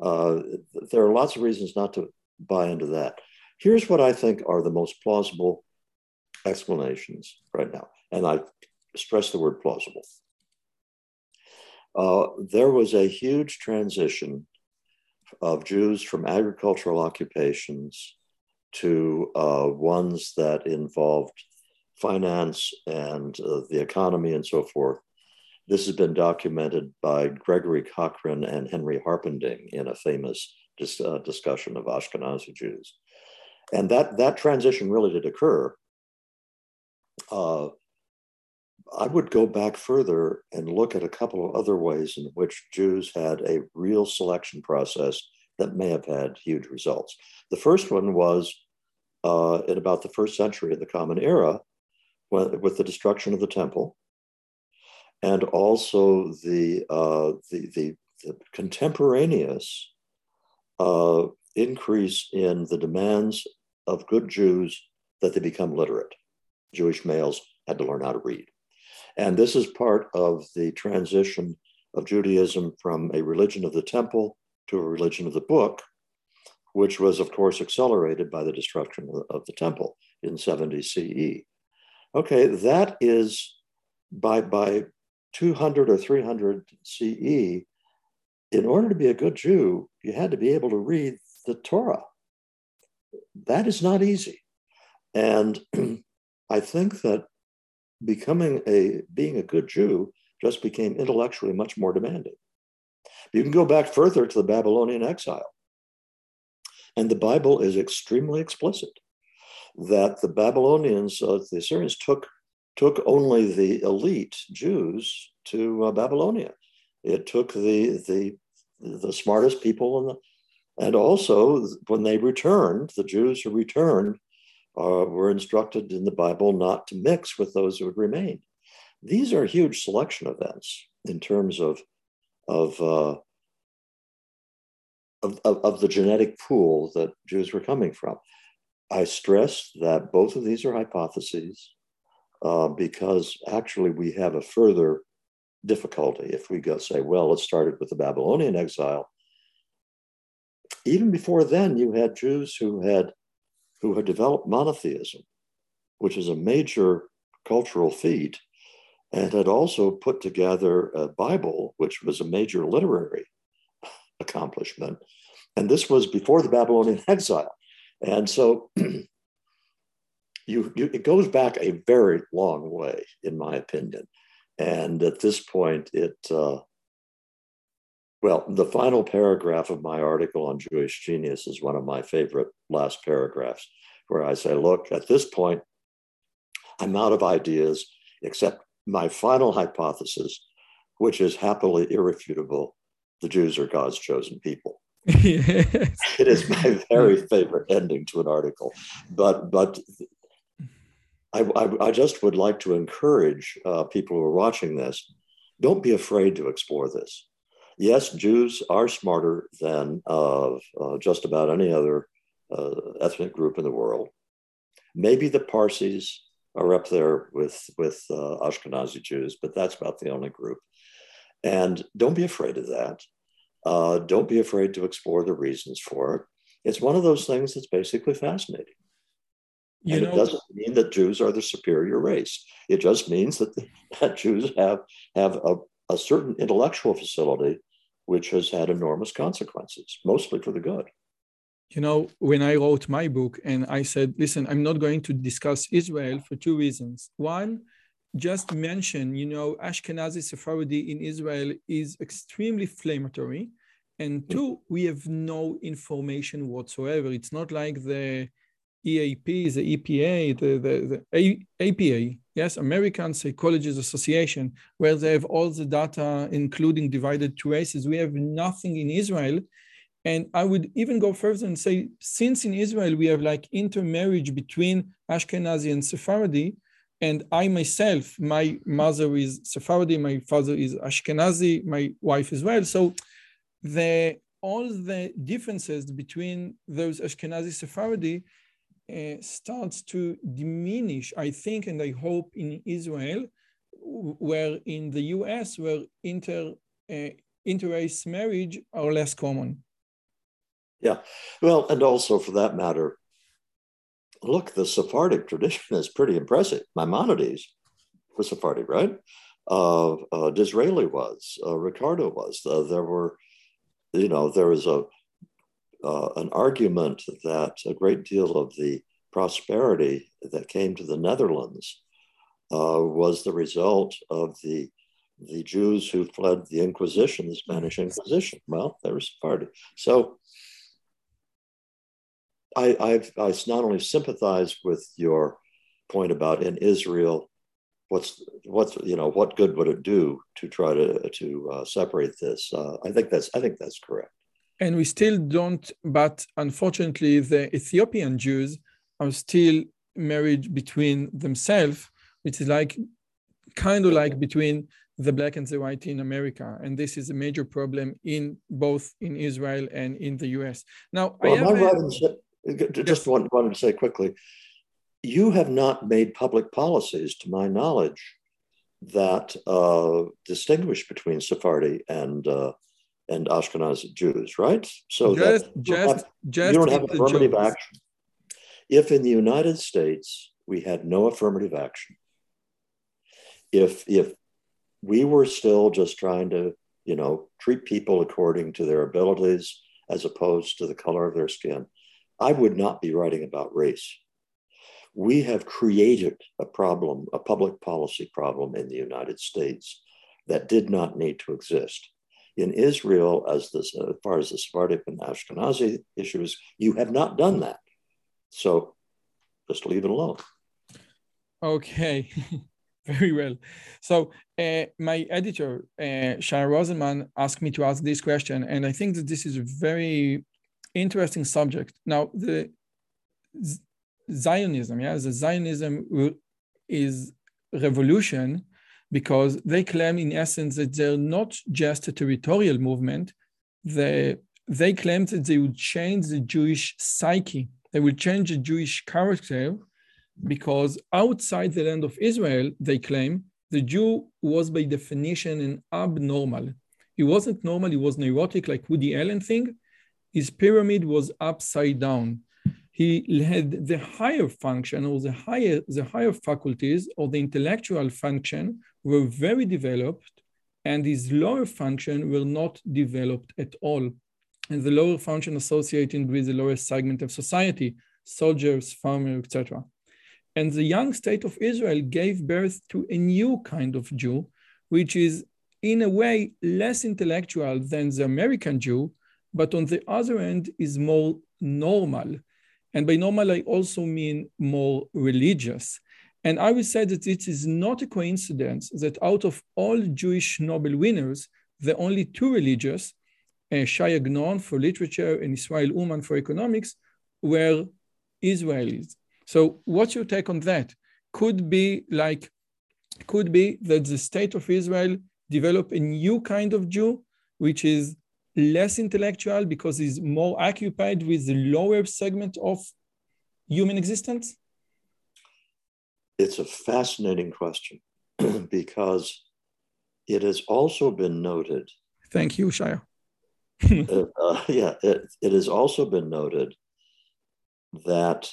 There are lots of reasons not to buy into that. Here's what I think are the most plausible explanations right now. And I stress the word plausible. There was a huge transition of Jews from agricultural occupations to ones that involved finance and the economy and so forth. This has been documented by Gregory Cochran and Henry Harpending in a famous discussion of Ashkenazi Jews. And that transition really did occur. I would go back further and look at a couple of other ways in which Jews had a real selection process that may have had huge results. The first one was in about the first century of the Common Era, with the destruction of the temple, and also the contemporaneous increase in the demands of good Jews that they become literate. Jewish males had to learn how to read. And this is part of the transition of Judaism from a religion of the temple to a religion of the book, which was, of course, accelerated by the destruction of the temple in 70 CE. Okay, that is by 200 or 300 CE, in order to be a good Jew, you had to be able to read the Torah. That is not easy. And I think that being a good Jew just became intellectually much more demanding. You can go back further to the Babylonian exile. And the Bible is extremely explicit that the Babylonians, the Assyrians took only the elite Jews to Babylonia. It took the smartest people, and also when they returned, the Jews who returned were instructed in the Bible not to mix with those who would remain. These are huge selection events in terms of the genetic pool that Jews were coming from. I stress that both of these are hypotheses because actually we have a further difficulty if we go say, well, it started with the Babylonian exile. Even before then, you had Jews who had developed monotheism, which is a major cultural feat, and had also put together a Bible, which was a major literary accomplishment. And this was before the Babylonian exile. And so it goes back a very long way, in my opinion. And at this point, well, the final paragraph of my article on Jewish genius is one of my favorite last paragraphs, where I say, look, at this point, I'm out of ideas, except my final hypothesis, which is happily irrefutable: the Jews are God's chosen people. Yes. It is my very favorite ending to an article. But I just would like to encourage people who are watching this, don't be afraid to explore this. Yes, Jews are smarter than just about any other ethnic group in the world. Maybe the Parsis are up there with Ashkenazi Jews, but that's about the only group. And don't be afraid of that. Don't be afraid to explore the reasons for it. It's one of those things that's basically fascinating. It doesn't mean that Jews are the superior race. It just means that Jews have a certain intellectual facility which has had enormous consequences, mostly for the good. When I wrote my book and I said, listen, I'm not going to discuss Israel for two reasons. One, just mention, Ashkenazi Sephardi in Israel is extremely inflammatory. And two, we have no information whatsoever. It's not like the EAP, the EPA, the APA, yes, American Psychologists Association, where they have all the data, including divided to races. We have nothing in Israel. And I would even go further and say, since in Israel, we have intermarriage between Ashkenazi and Sephardi, and I myself, my mother is Sephardi, my father is Ashkenazi, my wife as well. So all the differences between those Ashkenazi Sephardi starts to diminish, I think, and I hope in Israel, where in the US, where interrace marriage are less common. Yeah, well, and also for that matter, look, the Sephardic tradition is pretty impressive. Maimonides was Sephardic, right? Disraeli was, Ricardo was. There was an argument that a great deal of the prosperity that came to the Netherlands was the result of the Jews who fled the Inquisition, the Spanish Inquisition. Well, they were Sephardi. So I not only sympathize with your point about in Israel, what good would it do to try to separate this? I think that's correct. And we still don't, but unfortunately, the Ethiopian Jews are still married between themselves, which is kind of between the black and the white in America. And this is a major problem in both in Israel and in the US. Now, wanted to say quickly, you have not made public policies, to my knowledge, that distinguish between Sephardi and Ashkenazi Jews, right? So you don't have affirmative action. If in the United States we had no affirmative action, if we were still just trying to, treat people according to their abilities as opposed to the color of their skin, I would not be writing about race. We have created a problem, a public policy problem in the United States that did not need to exist. In Israel, as far as the Sephardic and Ashkenazi issues, you have not done that. So just leave it alone. Okay, very well. So my editor, Shai Rosenman, asked me to ask this question, and I think that this is a very interesting subject. Now, the Zionism, is revolution because they claim in essence that they're not just a territorial movement. They claim that they would change the Jewish psyche. They will change the Jewish character because outside the land of Israel, they claim, the Jew was by definition an abnormal. He wasn't normal, he was neurotic, like Woody Allen thing. His pyramid was upside down. He had the higher function, or the higher faculties, or the intellectual function were very developed, and his lower function were not developed at all. And the lower function associated with the lowest segment of society, soldiers, farmers, etc. And the young state of Israel gave birth to a new kind of Jew, which is in a way less intellectual than the American Jew, but on the other end is more normal. And by normal, I also mean more religious. And I would say that it is not a coincidence that out of all Jewish Nobel winners, the only two religious, Shai Agnon for literature and Israel Uman for economics, were Israelis. So what's your take on that? Could be that the state of Israel developed a new kind of Jew, which is less intellectual because he's more occupied with the lower segment of human existence? It's a fascinating question because it has also been noted. Thank you, Shia. It has also been noted that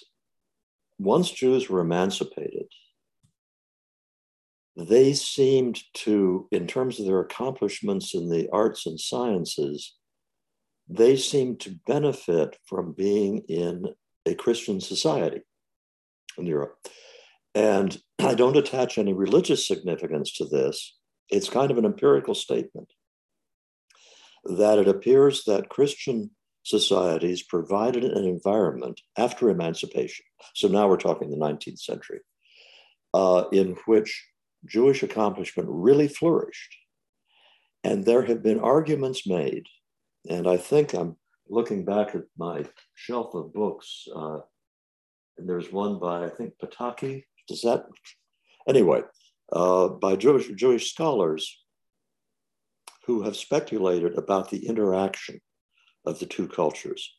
once Jews were emancipated, they seemed to, in terms of their accomplishments in the arts and sciences, they seemed to benefit from being in a Christian society in Europe. And I don't attach any religious significance to this. It's kind of an empirical statement that it appears that Christian societies provided an environment after emancipation. So now we're talking the 19th century, in which Jewish accomplishment really flourished. And there have been arguments made, and I think I'm looking back at my shelf of books, and there's one by, I think, Pataki, by Jewish scholars who have speculated about the interaction of the two cultures.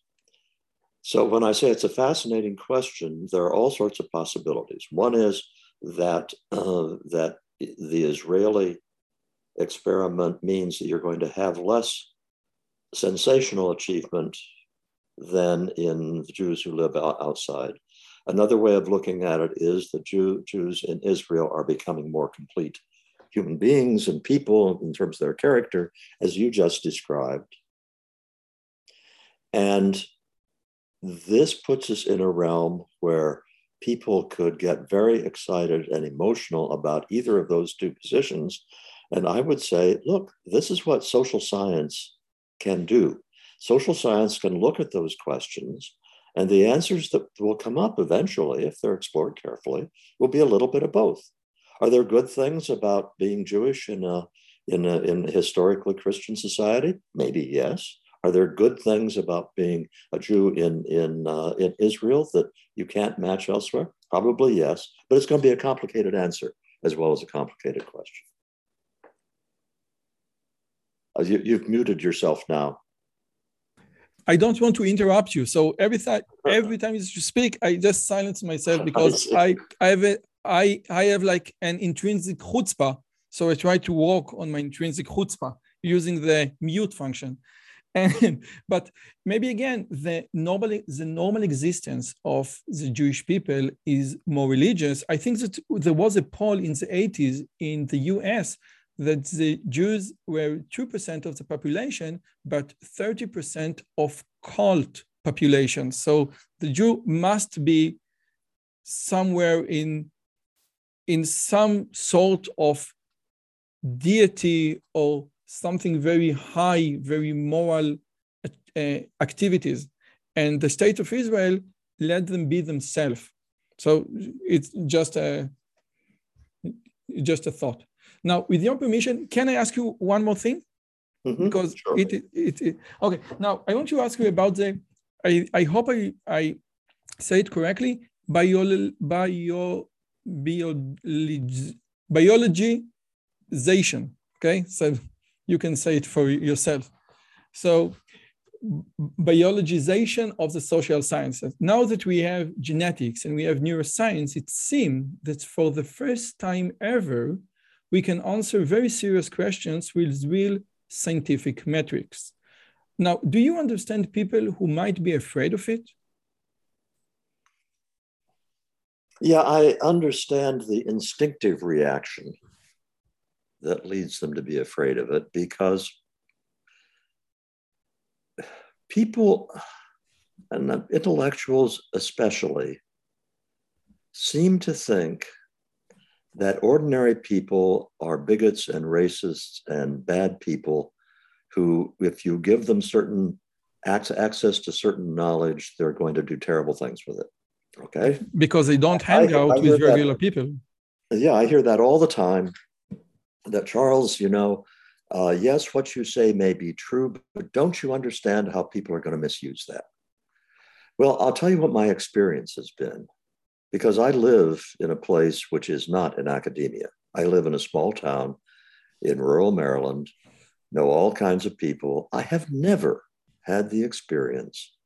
So when I say it's a fascinating question, there are all sorts of possibilities. One is that the Israeli experiment means that you're going to have less sensational achievement than in the Jews who live outside. Another way of looking at it is that Jews in Israel are becoming more complete human beings and people in terms of their character, as you just described. And this puts us in a realm where people could get very excited and emotional about either of those two positions. And I would say, look, this is what social science can do. Social science can look at those questions, and the answers that will come up eventually, if they're explored carefully, will be a little bit of both. Are there good things about being Jewish in a historically Christian society? Maybe yes. Are there good things about being a Jew in Israel that you can't match elsewhere? Probably yes, but it's going to be a complicated answer as well as a complicated question. You've muted yourself now. I don't want to interrupt you. So every time you speak, I just silence myself because I have like an intrinsic chutzpah. So I try to work on my intrinsic chutzpah using the mute function. But maybe again, the normal existence of the Jewish people is more religious. I think that there was a poll in the 80s in the US that the Jews were 2% of the population, but 30% of cult population. So the Jew must be somewhere in some sort of deity or something very high, very moral activities. And the state of Israel let them be themselves. So it's just a thought. Now, with your permission, can I ask you one more thing? Mm-hmm, because sure. Okay. Now, I want to ask you about the, I hope I say it correctly, biologization, okay? So you can say it for yourself. So biologization of the social sciences. Now that we have genetics and we have neuroscience, it seems that for the first time ever, we can answer very serious questions with real scientific metrics. Now, do you understand people who might be afraid of it? Yeah, I understand the instinctive reaction that leads them to be afraid of it, because people, and intellectuals especially, seem to think that ordinary people are bigots and racists and bad people who, if you give them certain access to certain knowledge, they're going to do terrible things with it. Okay? Because they don't hang out with regular people. Yeah, I hear that all the time. That Charles, you know, yes, what you say may be true, but don't you understand how people are going to misuse that? Well, I'll tell you what my experience has been, because I live in a place which is not in academia. I live in a small town in rural Maryland, know all kinds of people. I have never had the experience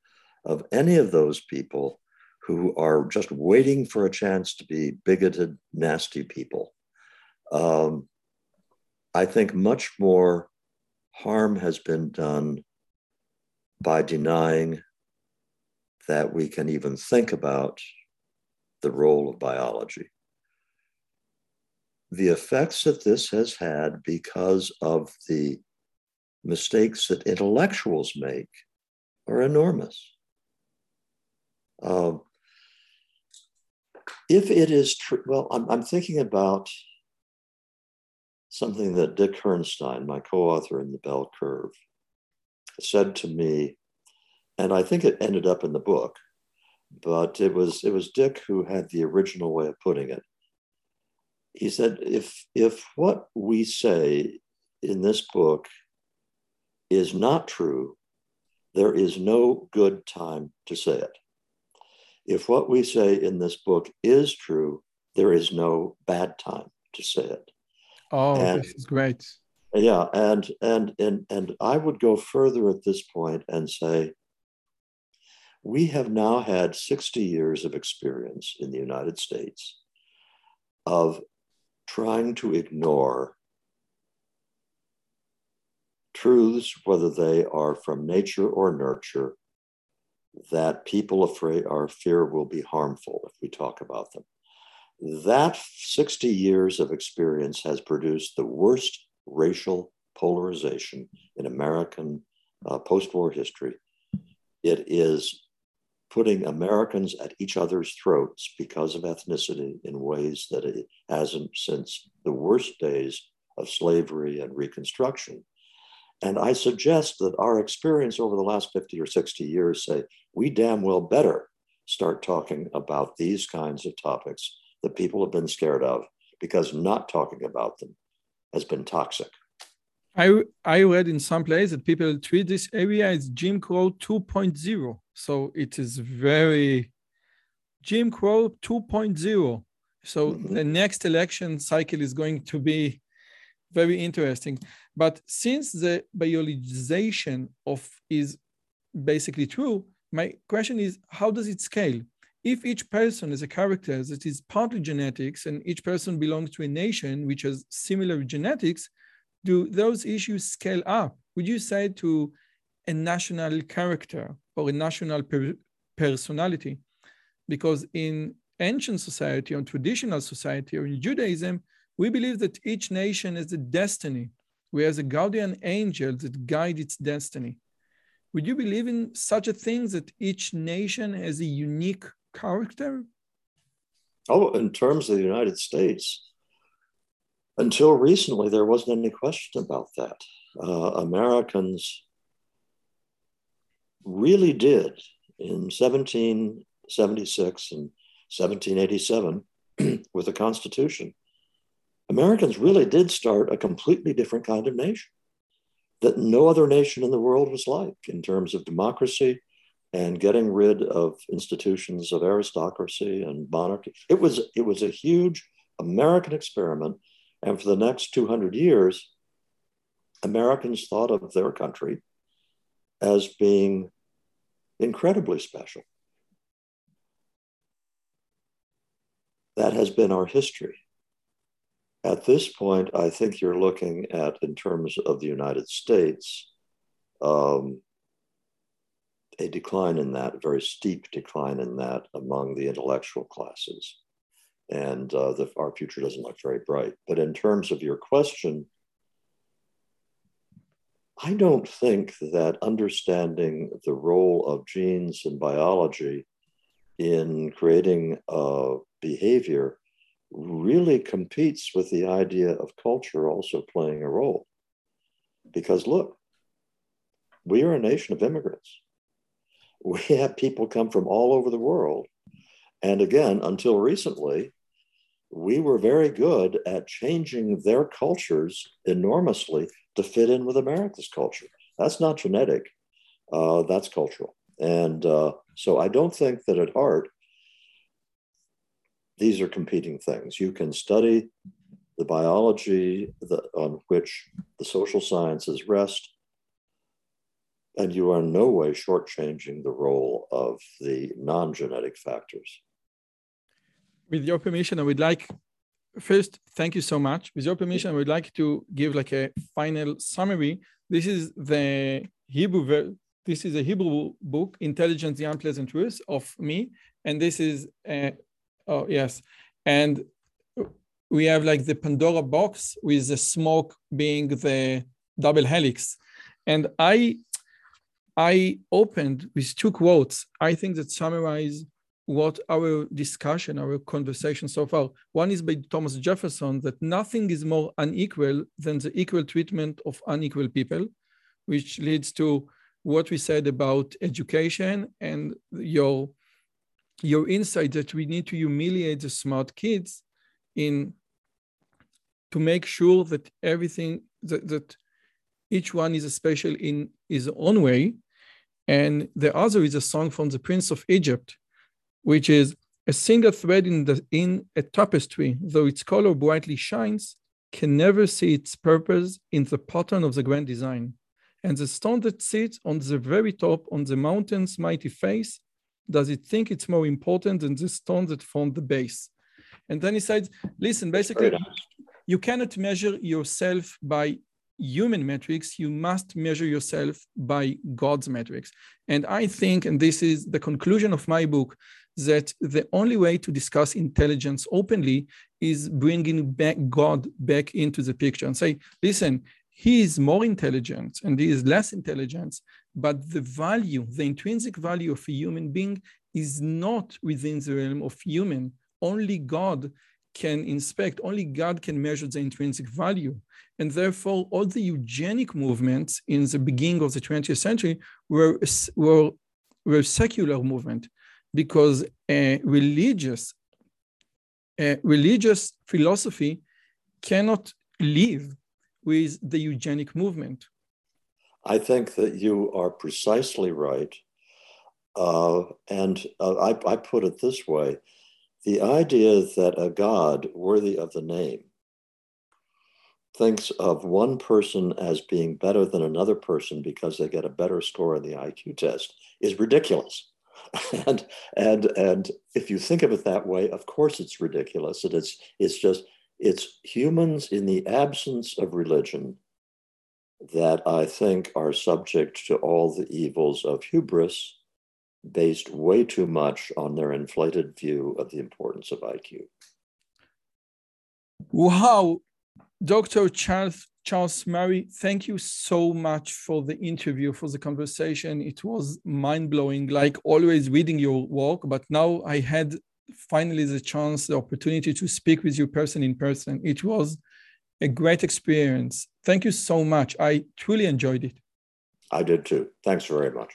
of any of those people who are just waiting for a chance to be bigoted, nasty people. I think much more harm has been done by denying that we can even think about the role of biology. The effects that this has had because of the mistakes that intellectuals make are enormous. If it is true, well, I'm thinking about something that Dick Herrnstein, my co-author in The Bell Curve, said to me, and I think it ended up in the book, but it was Dick who had the original way of putting it. He said, if what we say in this book is not true, there is no good time to say it. If what we say in this book is true, there is no bad time to say it. Oh, and, this is great. Yeah, and I would go further at this point and say, we have now had 60 years of experience in the United States of trying to ignore truths, whether they are from nature or nurture, that people fear will be harmful if we talk about them. That 60 years of experience has produced the worst racial polarization in American post-war history. It is putting Americans at each other's throats because of ethnicity in ways that it hasn't since the worst days of slavery and Reconstruction. And I suggest that our experience over the last 50 or 60 years say, we damn well better start talking about these kinds of topics that people have been scared of, because not talking about them has been toxic. I read in some place that people treat this area as Jim Crow 2.0. So it is very Jim Crow 2.0. So the next election cycle is going to be very interesting. But since the biologization is basically true, my question is, how does it scale? If each person is a character that is partly genetics and each person belongs to a nation which has similar genetics, do those issues scale up? Would you say to a national character or a national personality? Because in ancient society, or traditional society, or in Judaism, we believe that each nation has a destiny. We have a guardian angel that guides its destiny. Would you believe in such a thing, that each nation has a unique character? Oh, in terms of the United States, until recently, there wasn't any question about that. Americans really did, in 1776 and 1787, with the Constitution, Americans really did start a completely different kind of nation that no other nation in the world was like, in terms of democracy and getting rid of institutions of aristocracy and monarchy. It was a huge American experiment. And for the next 200 years, Americans thought of their country as being incredibly special. That has been our history. At this point, I think you're looking at, in terms of the United States, a decline in that, a very steep decline in that among the intellectual classes. And our future doesn't look very bright. But in terms of your question, I don't think that understanding the role of genes and biology in creating behavior really competes with the idea of culture also playing a role. Because look, we are a nation of immigrants. We have people come from all over the world. And again, until recently, we were very good at changing their cultures enormously to fit in with America's culture. That's not genetic, that's cultural. And so I don't think that at heart, these are competing things. You can study the biology on which the social sciences rest, and you are in no way shortchanging the role of the non-genetic factors. With your permission, I would like, first, thank you so much. With your permission, I would like to give like a final summary. This is the Hebrew, this is a Hebrew book, Intelligence, the Unpleasant Truth of me. And this is, oh yes. And we have like the Pandora box with the smoke being the double helix. And I opened with two quotes, I think, that summarize what our discussion, our conversation so far. One is by Thomas Jefferson, that nothing is more unequal than the equal treatment of unequal people, which leads to what we said about education and your insight that we need to humiliate the smart kids in to make sure that everything, that each one is special in his own way. And the other is a song from the Prince of Egypt, which is a single thread in a tapestry, though its color brightly shines, can never see its purpose in the pattern of the grand design. And the stone that sits on the very top on the mountain's mighty face, does it think it's more important than the stone that formed the base? And then he says, listen, basically, you cannot measure yourself by human metrics, you must measure yourself by God's metrics. And I think, and this is the conclusion of my book, that the only way to discuss intelligence openly is bringing back God back into the picture and say, listen, he is more intelligent and he is less intelligent, but the value, the intrinsic value of a human being is not within the realm of human. Only God can inspect, only God can measure the intrinsic value. And therefore, all the eugenic movements in the beginning of the 20th century were secular movement, because a religious philosophy cannot live with the eugenic movement. I think that you are precisely right. And I put it this way. The idea that a God worthy of the name thinks of one person as being better than another person because they get a better score on the IQ test is ridiculous. And if you think of it that way, of course it's ridiculous. And it's humans in the absence of religion that I think are subject to all the evils of hubris, based way too much on their inflated view of the importance of IQ. Wow, Dr. Charles Murray, thank you so much for the interview, for the conversation. It was mind-blowing, like always reading your work, but now I had finally the chance, the opportunity to speak with you person in person. It was a great experience. Thank you so much. I truly enjoyed it. I did too. Thanks very much.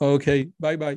אוקיי, ביי ביי.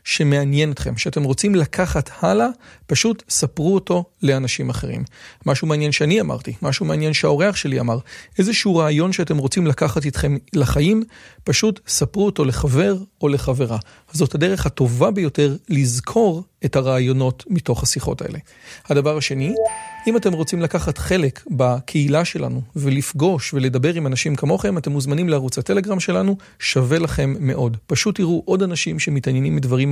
שמעניין אתכם, שאתם רוצים לקחת הלאה, פשוט ספרו אותו לאנשים אחרים. משהו מעניין שאני אמרתי, משהו מעניין שהאורח שלי אמר, איזשהו רעיון שאתם רוצים לקחת איתכם לחיים, פשוט ספרו אותו לחבר או לחברה. זאת הדרך הטובה ביותר לזכור את הרעיונות מתוך השיחות האלה. הדבר השני, אם אתם רוצים לקחת חלק בקהילה שלנו ולפגוש ולדבר עם אנשים כמוכם, אתם מוזמנים לערוץ הטלגרם שלנו, שווה לכם מאוד. פשוט תראו עוד אנשים שמתעניינים מדברים